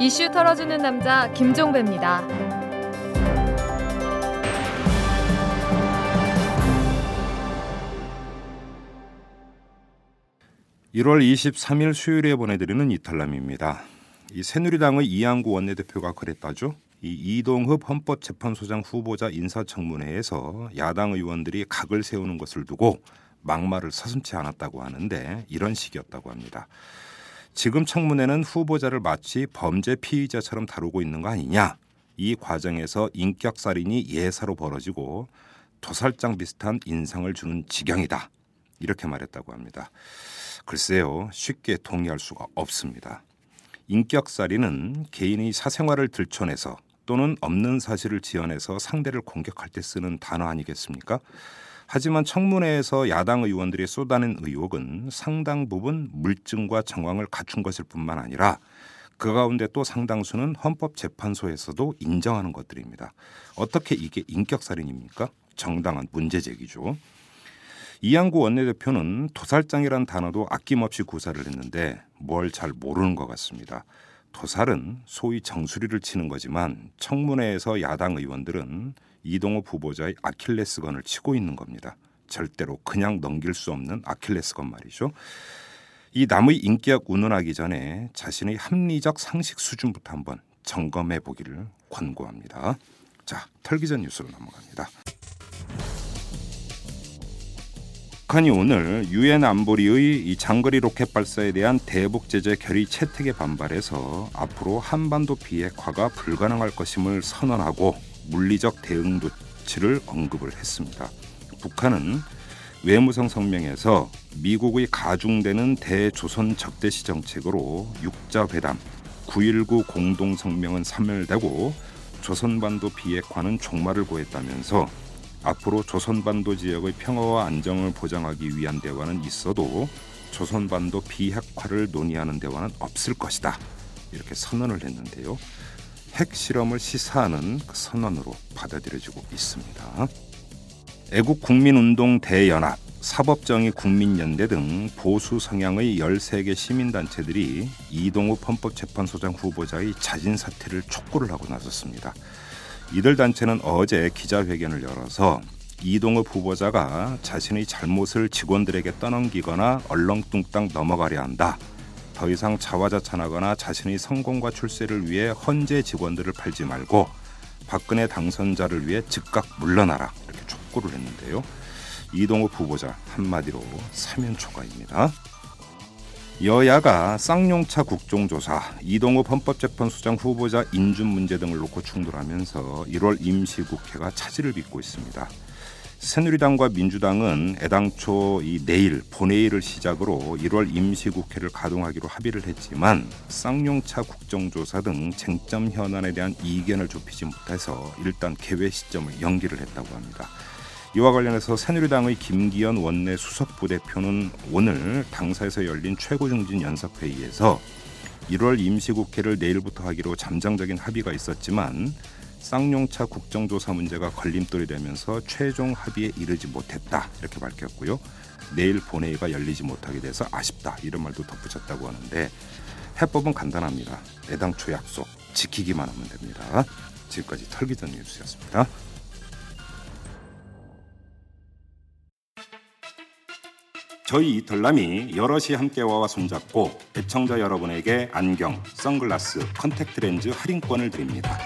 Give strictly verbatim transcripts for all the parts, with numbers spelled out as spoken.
이슈 털어주는 남자 김종배입니다. 일월 이십삼일 수요일에 보내드리는 이탈남입니다. 이 새누리당의 이양구 원내대표가 그랬다죠. 이 이동흡 헌법재판소장 후보자 인사청문회에서 야당 의원들이 각을 세우는 것을 두고 막말을 서슴지 않았다고 하는데 이런 식이었다고 합니다. 지금 청문회는 후보자를 마치 범죄 피의자처럼 다루고 있는 거 아니냐. 이 과정에서 인격살인이 예사로 벌어지고 도살장 비슷한 인상을 주는 지경이다. 이렇게 말했다고 합니다. 글쎄요, 쉽게 동의할 수가 없습니다. 인격살인은 개인의 사생활을 들춰내서 또는 없는 사실을 지어내서 상대를 공격할 때 쓰는 단어 아니겠습니까? 하지만 청문회에서 야당 의원들이 쏟아낸 의혹은 상당 부분 물증과 정황을 갖춘 것일 뿐만 아니라 그 가운데 또 상당수는 헌법재판소에서도 인정하는 것들입니다. 어떻게 이게 인격살인입니까? 정당한 문제제기죠. 이양구 원내대표는 도살장이란 단어도 아낌없이 구사를 했는데 뭘 잘 모르는 것 같습니다. 도살은 소위 정수리를 치는 거지만 청문회에서 야당 의원들은 이동호 후보자의 아킬레스건을 치고 있는 겁니다. 절대로 그냥 넘길 수 없는 아킬레스건 말이죠. 이 남의 인격 운운하기 전에 자신의 합리적 상식 수준부터 한번 점검해 보기를 권고합니다. 자, 털기 전 뉴스로 넘어갑니다. 북한이 오늘 유엔 안보리의 이 장거리 로켓 발사에 대한 대북 제재 결의 채택에 반발해서 앞으로 한반도 비핵화가 불가능할 것임을 선언하고 물리적 대응 조치를 언급을 했습니다. 북한은 외무성 성명에서 미국의 가중되는 대조선 적대시 정책으로 육자회담, 구일구 공동성명은 사멸되고 조선반도 비핵화는 종말을 고했다면서 앞으로 조선반도 지역의 평화와 안정을 보장하기 위한 대화는 있어도 조선반도 비핵화를 논의하는 대화는 없을 것이다. 이렇게 선언을 했는데요. 핵실험을 시사하는 그 선언으로 받아들여지고 있습니다. 애국국민운동 대연합, 사법정의 국민연대 등 보수 성향의 열세 개 시민단체들이 이동욱 헌법재판소장 후보자의 자진사퇴를 촉구를 하고 나섰습니다. 이들 단체는 어제 기자회견을 열어서 이동호 후보자가 자신의 잘못을 직원들에게 떠넘기거나 얼렁뚱땅 넘어가려 한다. 더 이상 자화자찬하거나 자신의 성공과 출세를 위해 헌재 직원들을 팔지 말고 박근혜 당선자를 위해 즉각 물러나라. 이렇게 촉구를 했는데요. 이동호 후보자 한마디로 사면초가입니다. 여야가 쌍용차 국정조사, 이동우 헌법재판소장 후보자 인준 문제 등을 놓고 충돌하면서 일월 임시국회가 차질을 빚고 있습니다. 새누리당과 민주당은 애당초 이 내일 본회의를 시작으로 일월 임시국회를 가동하기로 합의를 했지만 쌍용차 국정조사 등 쟁점 현안에 대한 이견을 좁히지 못해서 일단 개회 시점을 연기를 했다고 합니다. 이와 관련해서 새누리당의 김기현 원내 수석부대표는 오늘 당사에서 열린 최고중진 연석회의에서 일월 임시국회를 내일부터 하기로 잠정적인 합의가 있었지만 쌍용차 국정조사 문제가 걸림돌이 되면서 최종 합의에 이르지 못했다. 이렇게 밝혔고요. 내일 본회의가 열리지 못하게 돼서 아쉽다. 이런 말도 덧붙였다고 하는데 해법은 간단합니다. 애당초 약속 지키기만 하면 됩니다. 지금까지 털기 전 뉴스였습니다. 저희 이털남이 여럿이 함께와 손잡고 애청자 여러분에게 안경, 선글라스, 컨택트렌즈 할인권을 드립니다.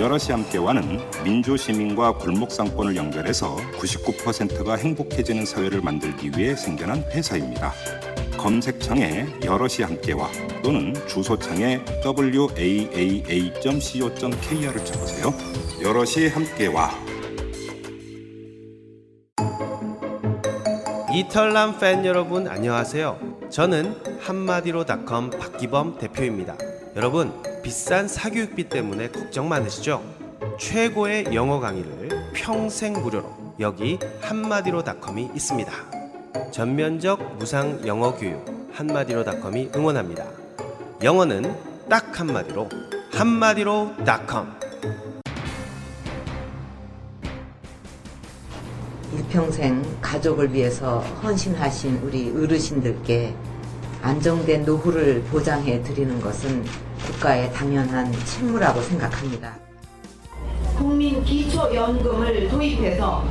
여럿이 함께와는 민주시민과 골목상권을 연결해서 구십구 퍼센트가 행복해지는 사회를 만들기 위해 생겨난 회사입니다. 검색창에 여럿이 함께와 또는 주소창에 더블유에이에이에이 점 씨오 점 케이알을 적으세요. 여럿이 함께와. 이털남 팬 여러분 안녕하세요. 저는 한마디로닷컴 박기범 대표입니다. 여러분 비싼 사교육비 때문에 걱정 많으시죠? 최고의 영어 강의를 평생 무료로 여기 한마디로닷컴이 있습니다. 전면적 무상 영어 교육 한마디로닷컴이 응원합니다. 영어는 딱 한마디로 한마디로닷컴. 일평생 가족을 위해서 헌신하신 우리 어르신들께 안정된 노후를 보장해 드리는 것은 국가의 당연한 책무라고 생각합니다. 국민 기초연금을 도입해서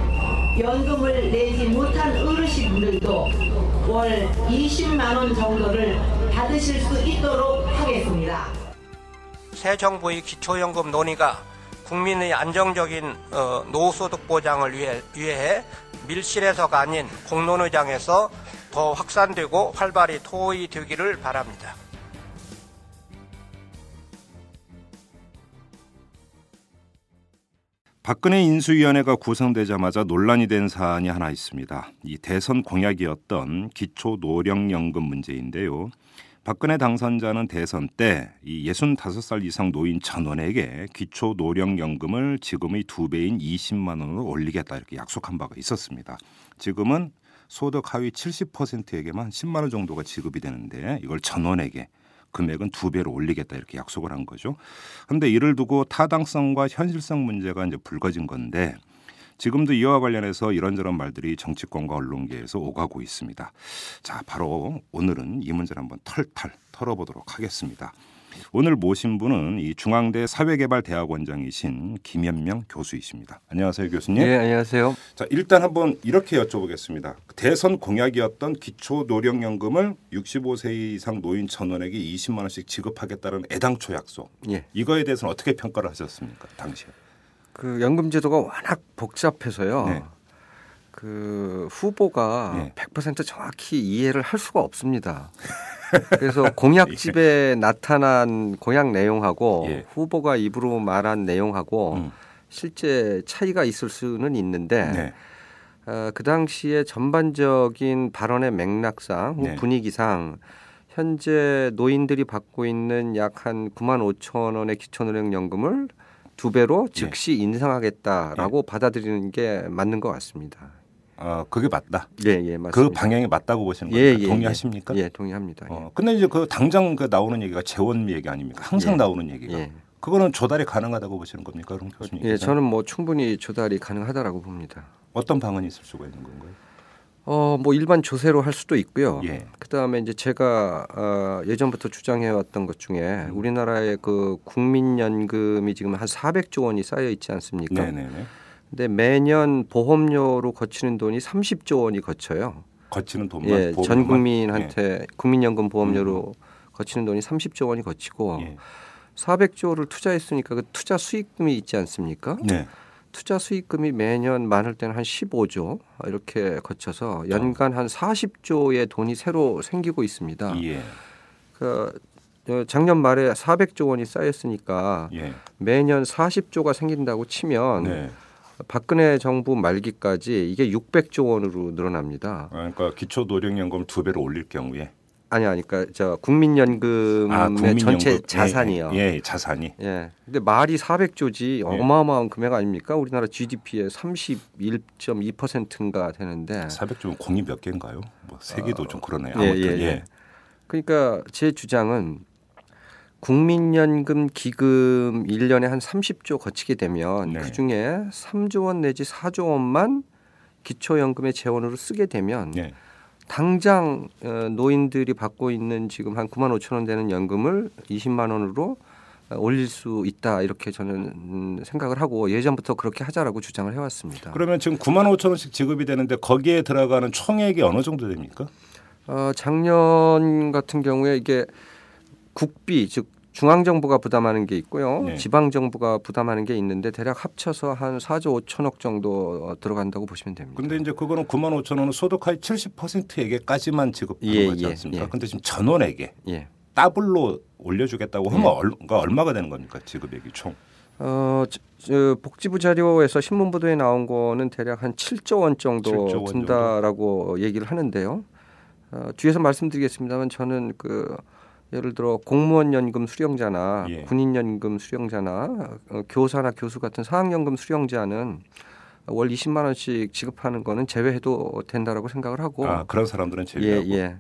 연금을 내지 못한 어르신들도 월 이십만 원 정도를 받으실 수 있도록 하겠습니다. 새 정부의 기초연금 논의가 국민의 안정적인 노후소득 보장을 위해, 위해 밀실에서가 아닌 공론의장에서 더 확산되고 활발히 토의되기를 바랍니다. 박근혜 인수위원회가 구성되자마자 논란이 된 사안이 하나 있습니다. 이 대선 공약이었던 기초노령연금 문제인데요. 박근혜 당선자는 대선 때 이 예순다섯 살 이상 노인 전원에게 기초노령연금을 지금의 두 배인 이십만 원으로 올리겠다 이렇게 약속한 바가 있었습니다. 지금은 소득 하위 칠십 퍼센트에게만 십만 원 정도가 지급이 되는데 이걸 전원에게 금액은 두 배로 올리겠다 이렇게 약속을 한 거죠. 그런데 이를 두고 타당성과 현실성 문제가 이제 불거진 건데 지금도 이와 관련해서 이런저런 말들이 정치권과 언론계에서 오가고 있습니다. 자, 바로 오늘은 이 문제를 한번 털털 털어보도록 하겠습니다. 오늘 모신 분은 이 중앙대 사회개발대학원장이신 김연명 교수이십니다. 안녕하세요, 교수님. 네, 안녕하세요. 자, 일단 한번 이렇게 여쭤보겠습니다. 대선 공약이었던 기초노령연금을 육십오 세 이상 노인 전원에게 이십만 원씩 지급하겠다는 애당초 약속. 예. 이거에 대해서는 어떻게 평가를 하셨습니까, 당시에? 그 연금제도가 워낙 복잡해서요. 네. 그 후보가 네. 백 퍼센트 정확히 이해를 할 수가 없습니다. 그래서 공약집에 예. 나타난 공약 내용하고 예. 후보가 입으로 말한 내용하고 음. 실제 차이가 있을 수는 있는데 네. 어, 그 당시에 전반적인 발언의 맥락상 네. 분위기상 현재 노인들이 받고 있는 약 한 구만 오천 원의 기초노령연금을 두 배로 즉시 예. 인상하겠다라고 예. 받아들이는 게 맞는 것 같습니다. 어, 그게 맞다. 예, 예, 맞습니다. 그 방향이 맞다고 보시는 거예요? 예, 동의하십니까? 예, 동의합니다. 예. 어, 근데 이제 그 당장 그 나오는 얘기가 재원미 얘기 아닙니까? 항상 예. 나오는 얘기가. 예. 그거는 조달이 가능하다고 보시는 겁니까, 그럼 교수님? 예, 저는 뭐 충분히 조달이 가능하다라고 봅니다. 어떤 방안이 있을 수가 있는 건가요? 어, 뭐 일반 조세로 할 수도 있고요. 예. 그다음에 이제 제가 어, 예전부터 주장해왔던 것 중에 우리나라의 그 국민연금이 지금 한 사백조 원이 쌓여 있지 않습니까? 네, 네, 네. 근데 매년 보험료로 거치는 돈이 삼십조 원이 거쳐요. 거치는 돈만? 예, 보험료만? 전 국민한테 예. 국민연금 보험료로 음. 거치는 돈이 삼십조 원이 거치고 예. 사백조 원을 투자했으니까 그 투자 수익금이 있지 않습니까? 네. 투자 수익금이 매년 많을 때는 한 십오조 이렇게 거쳐서 연간 한 사십조의 돈이 새로 생기고 있습니다. 예. 그 작년 말에 사백조 원이 쌓였으니까 예. 매년 사십조가 생긴다고 치면 네. 박근혜 정부 말기까지 이게 육백조 원으로 늘어납니다. 그러니까 기초노령연금 두 배로 올릴 경우에 아니 아니 그러니까 저 국민연금의 아, 국민연금. 전체 자산이요. 예, 예, 자산이. 예. 근데 말이 사백조지 어마어마한 예. 금액 아닙니까? 우리나라 지디피의 삼십일 점 이 퍼센트인가 되는데. 사백조면 공이 몇 개인가요? 뭐 세 개도 어, 좀 그러네요. 예, 아무튼 예, 예. 그러니까 제 주장은 국민연금 기금 일 년에 한 삼십조 거치게 되면 네. 그중에 삼조 원 내지 사조 원만 기초연금의 재원으로 쓰게 되면 네. 당장 노인들이 받고 있는 지금 한 구만 오천 원 되는 연금을 이십만 원으로 올릴 수 있다 이렇게 저는 생각을 하고 예전부터 그렇게 하자라고 주장을 해왔습니다. 그러면 지금 구만 오천 원씩 지급이 되는데 거기에 들어가는 총액이 어느 정도 됩니까? 어, 작년 같은 경우에 이게 국비 즉 중앙정부가 부담하는 게 있고요. 네. 지방정부가 부담하는 게 있는데 대략 합쳐서 한 사조 오천억 정도 들어간다고 보시면 됩니다. 그런데 이제 그거는 구만 오천 원은 소득 하위 칠십 퍼센트에게까지만 지급하는 예, 거지 않습니까? 그런데 예, 예. 지금 전원에게 예. 더블로 올려주겠다고 하면 예. 얼마가, 얼마가 되는 겁니까? 지급액이 총. 어, 저, 저, 복지부 자료에서 신문보도에 나온 거는 대략 한 칠조 원 정도 칠조 원 든다라고 정도. 얘기를 하는데요. 어, 뒤에서 말씀드리겠습니다만 저는 그 예를 들어 공무원 연금 수령자나 예. 군인 연금 수령자나 어, 교사나 교수 같은 사학연금 수령자는 월 이십만 원씩 지급하는 거는 제외해도 된다라고 생각을 하고 아, 그런 사람들은 제외하고 예, 예.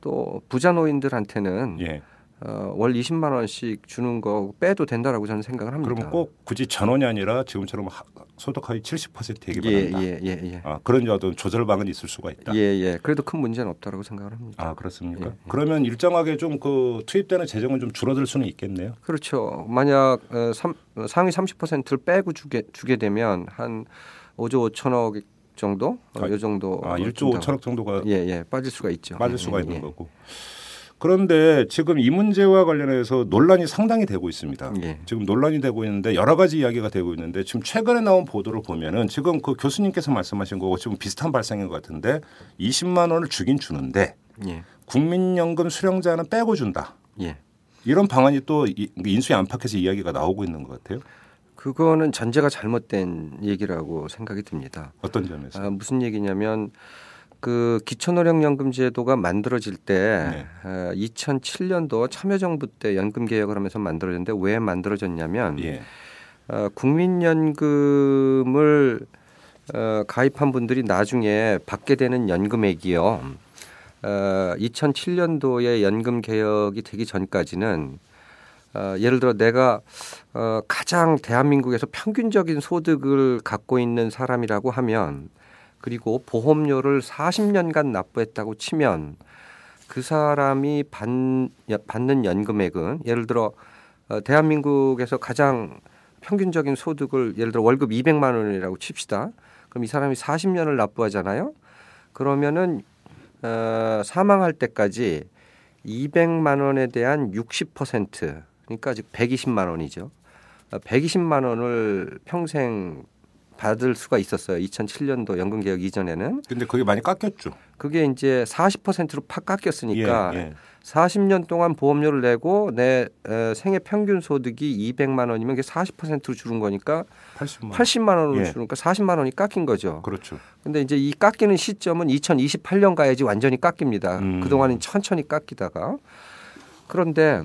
또 부자 노인들한테는 예. 어, 월 이십만 원씩 주는 거 빼도 된다라고 저는 생각을 합니다. 그럼 꼭 굳이 전원이 아니라 지금처럼 하, 소득하위 칠십 퍼센트 얘기만 한다. 예, 예, 예. 아, 그런 어떤 조절방은 있을 수가 있다. 예, 예. 그래도 큰 문제는 없다라고 생각을 합니다. 아, 그렇습니까? 예, 예. 그러면 일정하게 좀 그 투입되는 재정은 좀 줄어들 수는 있겠네요. 그렇죠. 만약 어, 삼, 상위 삼십 퍼센트를 빼고 주게, 주게 되면 한 오조 오천억 정도? 아, 이 정도. 아, 일조 오천억 정도가 예, 예. 빠질 수가 있죠. 빠질 수가 예, 있는 예. 거고. 그런데 지금 이 문제와 관련해서 논란이 상당히 되고 있습니다. 예. 지금 논란이 되고 있는데 여러 가지 이야기가 되고 있는데 지금 최근에 나온 보도를 보면은 지금 그 교수님께서 말씀하신 거고 지금 비슷한 발상인 것 같은데 이십만 원을 주긴 주는데 예. 국민연금 수령자는 빼고 준다. 예. 이런 방안이 또 인수위 안팎에서 이야기가 나오고 있는 것 같아요. 그거는 전제가 잘못된 얘기라고 생각이 듭니다. 어떤 점에서? 아, 무슨 얘기냐면 그 기초노령연금 제도가 만들어질 때 네. 어, 이천칠년도 참여정부 때 연금개혁을 하면서 만들어졌는데 왜 만들어졌냐면 예. 어, 국민연금을 어, 가입한 분들이 나중에 받게 되는 연금액이요. 어, 이천칠년도에 연금개혁이 되기 전까지는 어, 예를 들어 내가 어, 가장 대한민국에서 평균적인 소득을 갖고 있는 사람이라고 하면 그리고 보험료를 사십년간 납부했다고 치면 그 사람이 받는 연금액은 예를 들어 대한민국에서 가장 평균적인 소득을 예를 들어 월급 이백만 원이라고 칩시다. 그럼 이 사람이 사십년을 납부하잖아요. 그러면은 어, 사망할 때까지 이백만 원에 대한 육십 퍼센트 그러니까 아직 백이십만 원이죠. 백이십만 원을 평생 받을 수가 있었어요. 이천칠년도 연금개혁 이전에는. 근데 그게 많이 깎였죠. 그게 이제 사십 퍼센트로 팍 깎였으니까 예, 예. 사십년 동안 보험료를 내고 내 에, 생애 평균 소득이 이백만 원이면 그게 사십 퍼센트로 줄은 거니까 팔십만 원으로 예. 줄으니까 사십만 원이 깎인 거죠. 그렇죠. 근데 이제 이 깎이는 시점은 이천이십팔년 가야지 완전히 깎입니다. 음. 그동안은 천천히 깎이다가. 그런데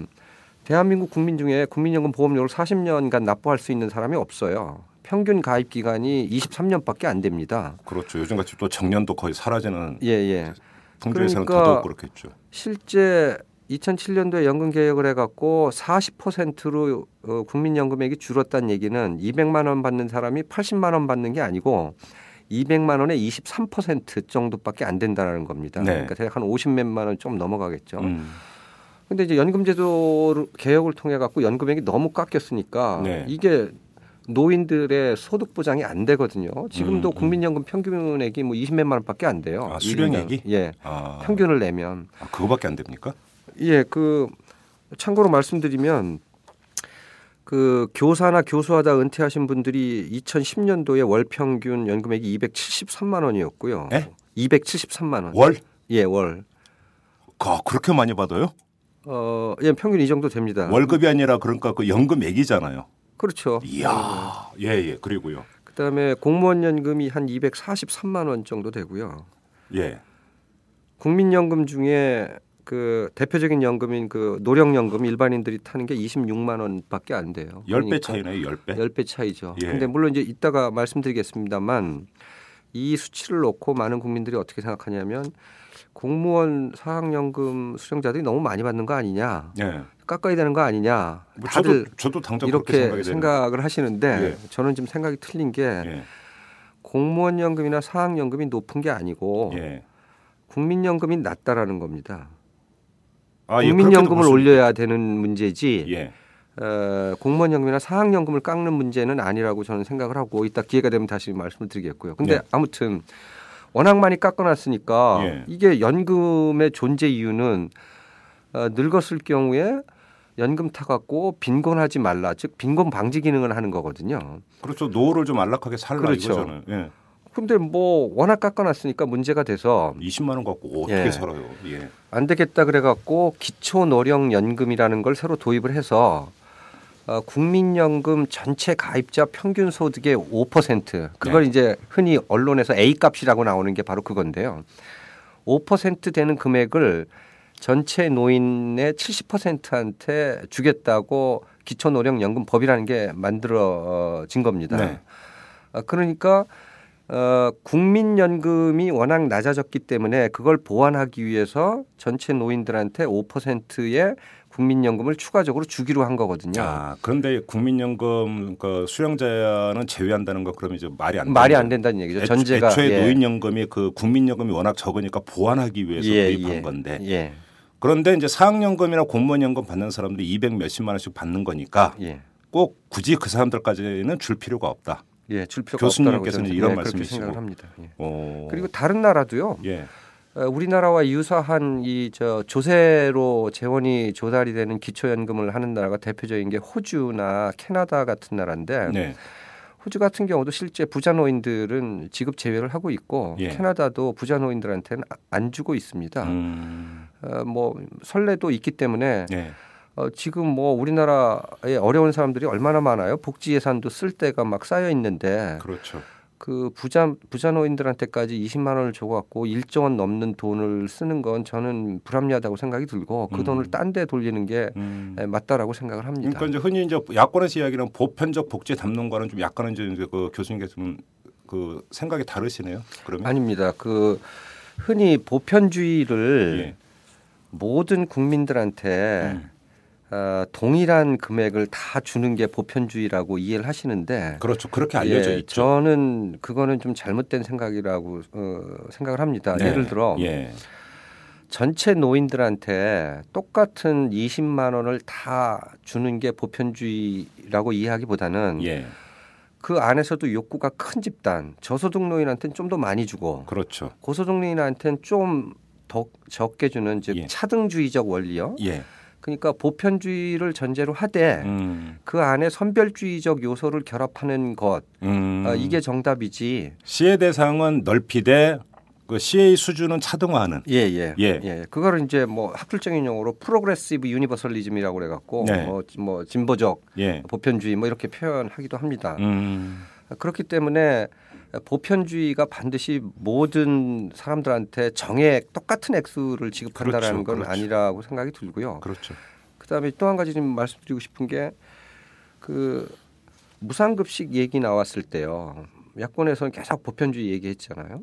대한민국 국민 중에 국민연금 보험료를 사십년간 납부할 수 있는 사람이 없어요. 평균 가입 기간이 이십삼년밖에 안 됩니다. 그렇죠. 요즘같이 또 정년도 거의 사라지는 예, 예. 풍조에서는 그러니까 더더욱 그렇겠죠. 실제 이천칠년도에 연금 개혁을 해갖고 사십 퍼센트로 어, 국민연금액이 줄었다는 얘기는 이백만 원 받는 사람이 팔십만 원 받는 게 아니고 이백만 원의 이십삼 퍼센트 정도밖에 안 된다는 겁니다. 네. 그러니까 대략 한 오십몇만 원 좀 넘어가겠죠. 음. 근데 이제 연금제도 개혁을 통해갖고 연금액이 너무 깎였으니까 네. 이게 노인들의 소득 보장이 안 되거든요. 지금도 음, 음. 국민연금 평균액이 뭐 이십몇만 원밖에 안 돼요. 아, 수령액이? 예. 아. 평균을 내면. 아, 그거밖에 안 됩니까? 예. 그 참고로 말씀드리면 그 교사나 교수하다 은퇴하신 분들이 이천십년도에 월 평균 연금액이 이백칠십삼만 원이었고요. 에? 이백칠십삼만 원. 월? 예, 월. 아, 그렇게 많이 받아요? 어, 예, 평균 이 정도 됩니다. 월급이 아니라 그러니까 그 연금액이잖아요. 그렇죠. 이야, 예, 예. 그리고요. 그다음에 공무원 연금이 한 이백사십삼만 원 정도 되고요. 예. 국민연금 중에 그 대표적인 연금인 그 노령연금 일반인들이 타는 게 이십육만 원밖에 안 돼요. 그러니까 십 배 차이네요, 십 배. 십 배 차이죠. 예. 근데 물론 이제 이따가 말씀드리겠습니다만 이 수치를 놓고 많은 국민들이 어떻게 생각하냐면 공무원 사학연금 수령자들이 너무 많이 받는 거 아니냐. 예. 깎아야 되는 거 아니냐. 뭐 다들 저도, 저도 당장 이렇게 생각을 하시는데 예. 저는 지금 생각이 틀린 게 예. 공무원 연금이나 사학연금이 높은 게 아니고 예. 국민연금이 낮다라는 겁니다. 아, 예. 국민연금을 올려야 되는 문제지 예. 어, 공무원 연금이나 사학연금을 깎는 문제는 아니라고 저는 생각을 하고 이따 기회가 되면 다시 말씀을 드리겠고요. 근데 예. 아무튼 워낙 많이 깎아놨으니까 예. 이게 연금의 존재 이유는 어, 늙었을 경우에 연금 타갖고 빈곤하지 말라, 즉 빈곤 방지 기능을 하는 거거든요. 그렇죠. 노후를 좀 안락하게 살라 그렇죠. 이거잖아요. 예. 근데 뭐 워낙 깎아놨으니까 문제가 돼서 이십만 원 갖고 어떻게 예. 살아요? 예. 안 되겠다 그래갖고 기초노령연금이라는 걸 새로 도입을 해서 어, 국민연금 전체 가입자 평균 소득의 오 퍼센트 그걸 네. 이제 흔히 언론에서 A값이라고 나오는 게 바로 그건데요. 오 퍼센트 되는 금액을 전체 노인의 칠십 퍼센트한테 주겠다고 기초노령연금법이라는 게 만들어진 겁니다. 네. 그러니까 어, 국민연금이 워낙 낮아졌기 때문에 그걸 보완하기 위해서 전체 노인들한테 오 퍼센트의 국민연금을 추가적으로 주기로 한 거거든요. 아, 그런데 국민연금 그 수령자는 제외한다는 거 그러면 이제 말이 안 말이 된다. 안 된다는 얘기죠. 전제가 애초에 예. 노인연금이 그 국민연금이 워낙 적으니까 보완하기 위해서 예, 도입한 예. 건데. 예. 그런데 이제 사학연금이나 공무원연금 받는 사람들이 이백 몇십만 원씩 받는 거니까 예. 꼭 굳이 그 사람들까지는 줄 필요가 없다. 예, 줄 필요가 교수님께서는 이런 예, 말씀이시고. 예. 그리고 다른 나라도요. 예. 우리나라와 유사한 이 저 조세로 재원이 조달이 되는 기초연금을 하는 나라가 대표적인 게 호주나 캐나다 같은 나라인데 네. 호주 같은 경우도 실제 부자 노인들은 지급 제외를 하고 있고 예. 캐나다도 부자 노인들한테는 안 주고 있습니다. 음. 어, 뭐 선례도 있기 때문에 예. 어, 지금 뭐 우리나라에 어려운 사람들이 얼마나 많아요. 복지 예산도 쓸 데가 막 쌓여 있는데. 그렇죠. 그 부자 부자 노인들한테까지 이십만 원을 줘갖고 일조 원 넘는 돈을 쓰는 건 저는 불합리하다고 생각이 들고 그 음. 돈을 딴 데 돌리는 게 음. 맞다라고 생각을 합니다. 그러니까 이제 흔히 이제 야권에서 이야기하는 보편적 복지에 담는 거는 좀 약간은 이제 그 교수님께서 좀 그 생각이 다르시네요. 그러면 아닙니다. 그 흔히 보편주의를 예. 모든 국민들한테 음. 어, 동일한 금액을 다 주는 게 보편주의라고 이해를 하시는데 그렇죠. 그렇게 알려져 예, 있죠. 저는 그거는 좀 잘못된 생각이라고 어, 생각을 합니다. 네. 예를 들어 예. 전체 노인들한테 똑같은 이십만 원을 다 주는 게 보편주의라고 이해하기보다는 예. 그 안에서도 욕구가 큰 집단 저소득 노인한테는 좀 더 많이 주고 그렇죠. 고소득 노인한테는 좀 더 적게 주는 즉 예. 차등주의적 원리요. 예. 그러니까 보편주의를 전제로 하되 음. 그 안에 선별주의적 요소를 결합하는 것 음. 어, 이게 정답이지. 시의 대상은 넓히되 그 시의 수준은 차등화하는. 예예. 예. 예. 예. 그거를 이제 뭐 학술적인 용어로 프로그레시브 유니버설리즘이라고 그래갖고 네. 뭐, 뭐 진보적 예. 보편주의 뭐 이렇게 표현하기도 합니다. 음. 그렇기 때문에 보편주의가 반드시 모든 사람들한테 정액 똑같은 액수를 지급한다라는 그렇죠, 건 그렇죠. 아니라고 생각이 들고요. 그렇죠. 그다음에 또 한 가지 좀 말씀드리고 싶은 게 그 무상급식 얘기 나왔을 때요. 야권에서는 계속 보편주의 얘기했잖아요.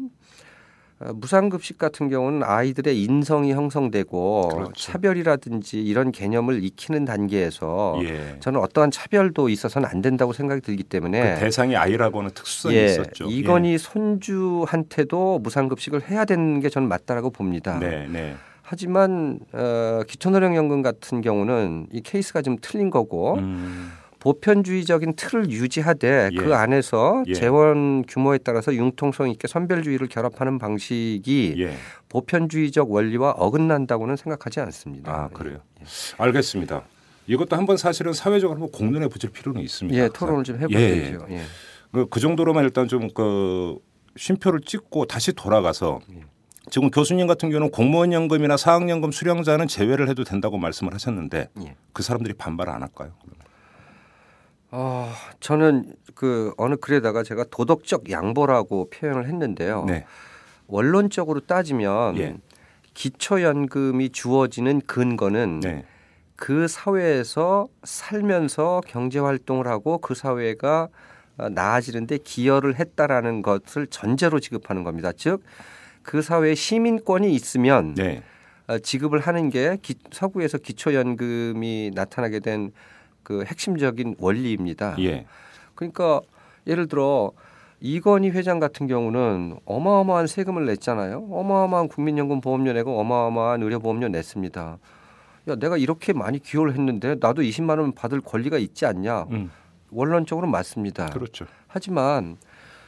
무상급식 같은 경우는 아이들의 인성이 형성되고 그렇죠. 차별이라든지 이런 개념을 익히는 단계에서 예. 저는 어떠한 차별도 있어서는 안 된다고 생각이 들기 때문에 그 대상이 아이라고는 특수성이 예. 있었죠. 이건희 예. 손주한테도 무상급식을 해야 되는 게 저는 맞다라고 봅니다. 네, 네. 하지만 어, 기초노령연금 같은 경우는 이 케이스가 좀 틀린 거고 음. 보편주의적인 틀을 유지하되 예. 그 안에서 예. 재원 규모에 따라서 융통성 있게 선별주의를 결합하는 방식이 예. 보편주의적 원리와 어긋난다고는 생각하지 않습니다. 아 그래요. 예. 알겠습니다. 이것도 한번 사실은 사회적으로 한번 공론에 붙일 필요는 있습니다. 예, 토론을 좀 해보시죠. 예. 예. 그, 그 정도로만 일단 좀 그 쉼표를 찍고 다시 돌아가서 예. 지금 교수님 같은 경우는 공무원연금이나 사학연금 수령자는 제외를 해도 된다고 말씀을 하셨는데 예. 그 사람들이 반발을 안 할까요? 어, 저는 그 어느 글에다가 제가 도덕적 양보라고 표현을 했는데요. 네. 원론적으로 따지면 예. 기초연금이 주어지는 근거는 네. 그 사회에서 살면서 경제활동을 하고 그 사회가 나아지는데 기여를 했다라는 것을 전제로 지급하는 겁니다. 즉 그 사회에 시민권이 있으면 네. 지급을 하는 게 기, 서구에서 기초연금이 나타나게 된 그 핵심적인 원리입니다. 예. 그러니까 예를 들어 이건희 회장 같은 경우는 어마어마한 세금을 냈잖아요. 어마어마한 국민연금 보험료 내고 어마어마한 의료보험료 냈습니다. 야, 내가 이렇게 많이 기여를 했는데 나도 이십만 원 받을 권리가 있지 않냐. 음. 원론적으로 맞습니다. 그렇죠. 하지만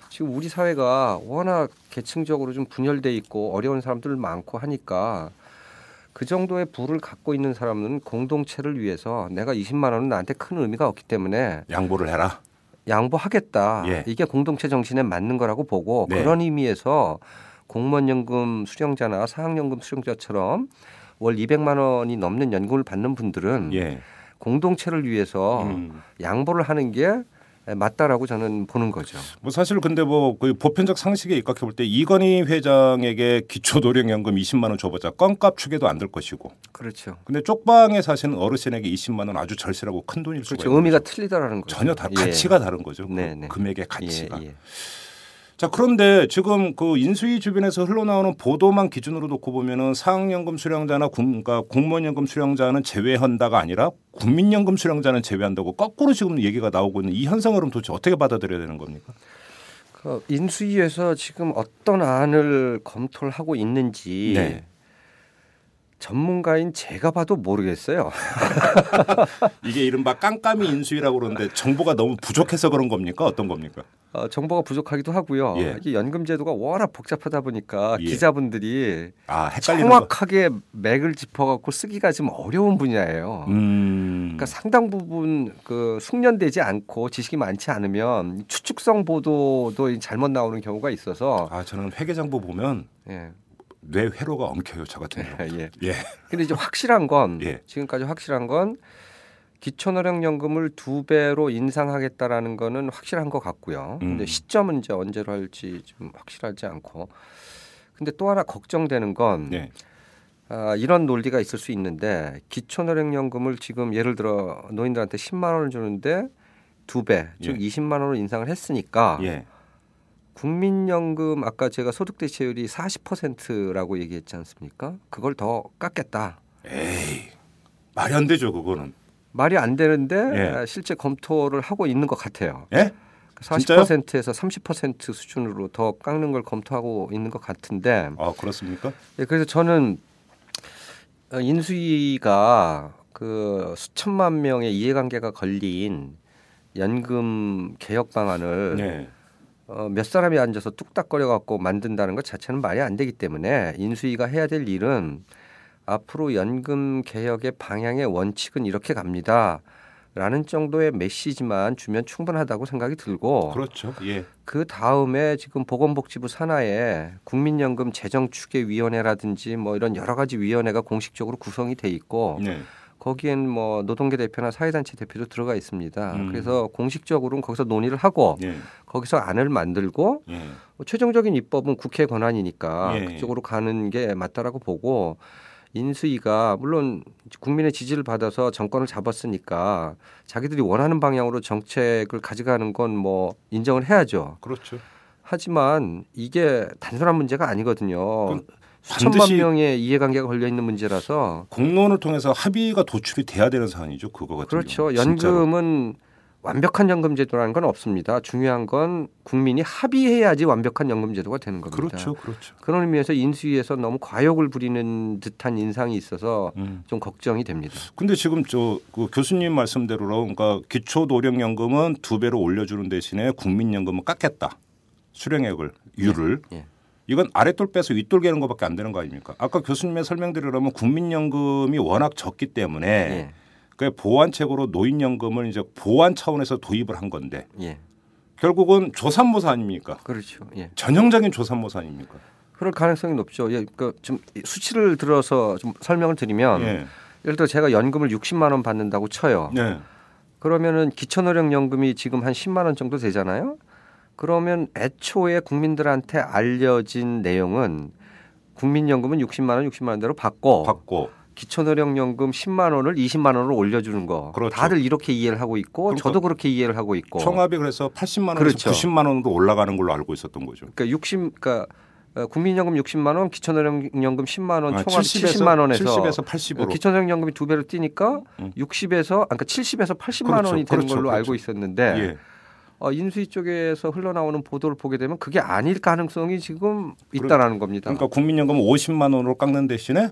지금 우리 사회가 워낙 계층적으로 좀 분열돼 있고 어려운 사람들 많고 하니까 그 정도의 부를 갖고 있는 사람은 공동체를 위해서 내가 이십만 원은 나한테 큰 의미가 없기 때문에 양보를 해라. 양보하겠다. 예. 이게 공동체 정신에 맞는 거라고 보고 네. 그런 의미에서 공무원연금 수령자나 사학연금 수령자처럼 월 이백만 원이 넘는 연금을 받는 분들은 예. 공동체를 위해서 음. 양보를 하는 게 맞다라고 저는 보는 거죠. 뭐 사실 근데 뭐 그 보편적 상식에 입각해 볼 때 이건희 회장에게 기초노령연금 이십만 원 줘보자 껌값 추계도 안 될 것이고. 그렇죠. 근데 쪽방에 사시는 어르신에게 이십만 원 아주 절세라고 큰 돈일 그렇죠. 수가 있는 의미가 거죠. 틀리다라는 거죠. 전혀 다 예. 가치가 다른 거죠. 그 금액의 가치가. 예, 예. 자, 그런데 지금 그 인수위 주변에서 흘러나오는 보도만 기준으로 놓고 보면은 사학연금 수령자나 군, 그러니까 공무원연금 수령자는 제외한다가 아니라 국민연금 수령자는 제외한다고 거꾸로 지금 얘기가 나오고 있는 이 현상을 그럼 도대체 어떻게 받아들여야 되는 겁니까? 그 인수위에서 지금 어떤 안을 검토를 하고 있는지 네. 전문가인 제가 봐도 모르겠어요. 이게 이른바 깜깜이 인수위라고 그러는데 정보가 너무 부족해서 그런 겁니까? 어떤 겁니까? 어, 정보가 부족하기도 하고요. 예. 이게 연금 제도가 워낙 복잡하다 보니까 예. 기자분들이 아, 정확하게 거. 맥을 짚어갖고 쓰기가 좀 어려운 분야예요. 음. 그러니까 상당 부분 그 숙련되지 않고 지식이 많지 않으면 추측성 보도도 잘못 나오는 경우가 있어서 아 저는 회계장부 보면 예. 뇌 회로가 엉켜요, 저 같은 경우. 예. 예. 근데 이제 확실한 건 예. 지금까지 확실한 건 기초노령연금을 두 배로 인상하겠다라는 거는 확실한 것 같고요. 음. 근데 시점은 이제 언제로 할지 좀 확실하지 않고. 근데 또 하나 걱정되는 건 예. 아, 이런 논리가 있을 수 있는데 기초노령연금을 지금 예를 들어 노인들한테 십만 원을 주는데 두 배, 즉 예. 이십만 원으로 인상을 했으니까. 예. 국민연금 아까 제가 소득대체율이 사십 퍼센트라고 얘기했지 않습니까? 그걸 더 깎겠다. 에이, 말이 안 되죠 그거는. 말이 안 되는데 예. 실제 검토를 하고 있는 것 같아요. 예? 사십 퍼센트에서 삼십 퍼센트 수준으로 더 깎는 걸 검토하고 있는 것 같은데. 아 그렇습니까? 예, 그래서 저는 인수위가 그 수천만 명의 이해관계가 걸린 연금 개혁 방안을 예. 어, 몇 사람이 앉아서 뚝딱거려 갖고 만든다는 것 자체는 말이 안 되기 때문에 인수위가 해야 될 일은 앞으로 연금 개혁의 방향의 원칙은 이렇게 갑니다. 라는 정도의 메시지만 주면 충분하다고 생각이 들고 그렇죠. 예. 그 다음에 지금 보건복지부 산하에 국민연금 재정추계위원회라든지 뭐 이런 여러 가지 위원회가 공식적으로 구성이 돼 있고 네. 거기엔 뭐 노동계 대표나 사회단체 대표도 들어가 있습니다. 음. 그래서 공식적으로는 거기서 논의를 하고 예. 거기서 안을 만들고 예. 최종적인 입법은 국회 권한이니까 예. 그쪽으로 가는 게 맞다라고 보고 인수위가 물론 국민의 지지를 받아서 정권을 잡았으니까 자기들이 원하는 방향으로 정책을 가져가는 건 뭐 인정을 해야죠. 그렇죠. 하지만 이게 단순한 문제가 아니거든요. 그... 수천만 명의 이해관계가 걸려있는 문제라서 공론을 통해서 합의가 도출이 돼야 되는 사안이죠. 그거 같은 그렇죠. 경우. 연금은 완벽한 연금 제도라는 건 없습니다. 중요한 건 국민이 합의해야지 완벽한 연금 제도가 되는 겁니다. 그렇죠. 그렇죠. 그런 의미에서 인수위에서 너무 과욕을 부리는 듯한 인상이 있어서 음. 좀 걱정이 됩니다. 근데 지금 저 그 교수님 말씀대로로 그러니까 기초노령연금은 두 배로 올려주는 대신에 국민연금은 깎겠다. 수령액을, 유를. 예. 예. 이건 아랫돌 빼서 윗돌 개는 것밖에 안 되는 거 아닙니까? 아까 교수님의 설명대로라면 국민연금이 워낙 적기 때문에 예. 그 보완책으로 노인연금을 이제 보완 차원에서 도입을 한 건데 예. 결국은 조산모사 아닙니까? 그렇죠. 예. 전형적인 조산모사 아닙니까? 그럴 가능성이 높죠. 예, 그러니까 좀 수치를 들어서 좀 설명을 드리면 예. 예를 들어 제가 연금을 육십만 원 받는다고 쳐요. 예. 그러면은 기초노령연금이 지금 한 십만 원 정도 되잖아요. 그러면 애초에 국민들한테 알려진 내용은 국민연금은 육십만 원, 육십만 원대로 받고, 받고. 기초노령연금 십만 원을 이십만 원으로 올려주는 거. 그렇죠. 다들 이렇게 이해를 하고 있고 그러니까 저도 그렇게 이해를 하고 있고. 총합이 그래서 팔십만 원에서 그렇죠. 구십만 원으로 올라가는 걸로 알고 있었던 거죠. 그러니까 육십, 그러니까 국민연금 육십만 원, 기초노령연금 십만 원, 아, 총합 칠십에서, 칠십만 원에서 칠십에서 팔십으로. 기초노령연금이 두 배로 뛰니까 음. 육십에서, 그러니까 칠십에서 팔십만 그렇죠. 원이 되는 그렇죠. 걸로 그렇죠. 알고 있었는데. 예. 어, 인수위 쪽에서 흘러나오는 보도를 보게 되면 그게 아닐 가능성이 지금 있다라는 겁니다. 그러니까 국민연금은 오십만 원으로 깎는 대신에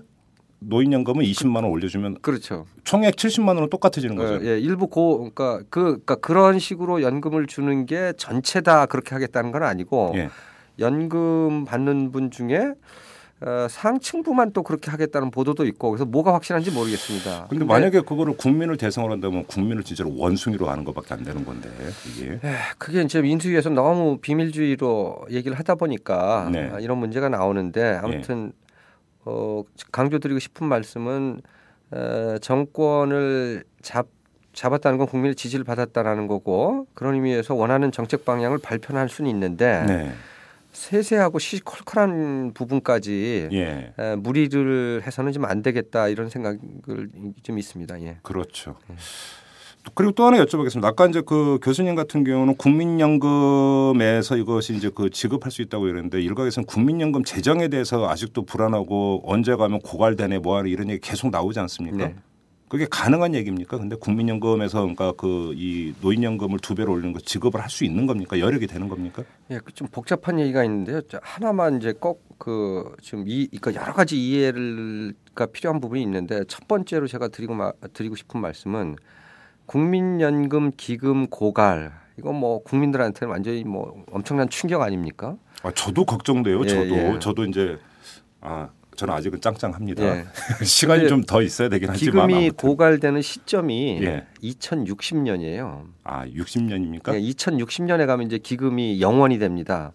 노인연금은 이십만 원 올려주면 그렇죠. 총액 칠십만 원으로 똑같아지는 거죠. 예, 예, 일부 고 그러니까 그 그러니까 그런 식으로 연금을 주는 게 전체 다 그렇게 하겠다는 건 아니고 예. 연금 받는 분 중에 어, 상층부만 또 그렇게 하겠다는 보도도 있고 그래서 뭐가 확실한지 모르겠습니다. 근데, 근데 만약에 그거를 국민을 대상으로 한다면 국민을 진짜로 원숭이로 하는 것밖에 안 되는 건데 이게. 에, 그게 이제 인수위에서 너무 비밀주의로 얘기를 하다 보니까 네. 이런 문제가 나오는데 아무튼 네. 어, 강조드리고 싶은 말씀은 에, 정권을 잡 잡았다는 건 국민의 지지를 받았다라는 거고 그런 의미에서 원하는 정책 방향을 발표할 수는 있는데. 네. 세세하고 시시콜콜한 부분까지 예. 에, 무리를 해서는 좀 안 되겠다 이런 생각을 좀 있습니다. 예. 그렇죠. 예. 그리고 또 하나 여쭤보겠습니다. 아까 이제 그 교수님 같은 경우는 국민연금에서 이것이 이제 그 지급할 수 있다고 이러는데 일각에서는 국민연금 재정에 대해서 아직도 불안하고 언제 가면 고갈되네 뭐하네 이런 얘기 계속 나오지 않습니까? 네. 그게 가능한 얘기입니까? 근데 국민연금에서 그러니까 그 이 노인연금을 두 배로 올리는 거 지급을 할 수 있는 겁니까? 여력이 되는 겁니까? 예, 좀 복잡한 얘기가 있는데요. 하나만 이제 꼭 그 지금 이 그러니까 여러 가지 이해가 필요한 부분이 있는데 첫 번째로 제가 드리고 마, 드리고 싶은 말씀은. 국민연금 기금 고갈 이건 뭐 국민들한테는 완전히 뭐 엄청난 충격 아닙니까? 아 저도 걱정돼요. 예, 저도 예. 저도 이제 아 저는 아직은 짱짱합니다. 예. 시간이 좀 더 있어야 되긴 하지만 기금이 아무튼. 고갈되는 시점이 예. 이천육십 년이에요. 아 육십 년입니까? 예, 이천육십 년에 가면 이제 기금이 영원이 됩니다.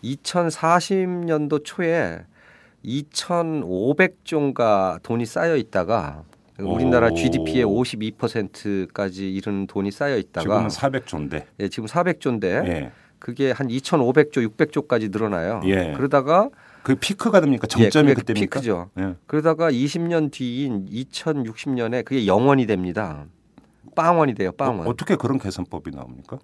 이천사십 년도 초에 이천오백 조인가 돈이 쌓여 있다가. 우리나라 지디피의 오십이 퍼센트까지 이르는 돈이 쌓여 있다가 지금은 사백 조인데. 예, 지금 사백 조인데 예. 그게 한 이천오백 조, 육백 조까지 늘어나요. 예. 그러다가 그 피크가 됩니까? 정점이 예, 그때입니까? 피크죠. 예. 그러다가 이십 년 뒤인 이천육십 년에 그게 영원이 됩니다. 빵원이 돼요. 빵원. 어, 어떻게 그런 계산법이 나옵니까?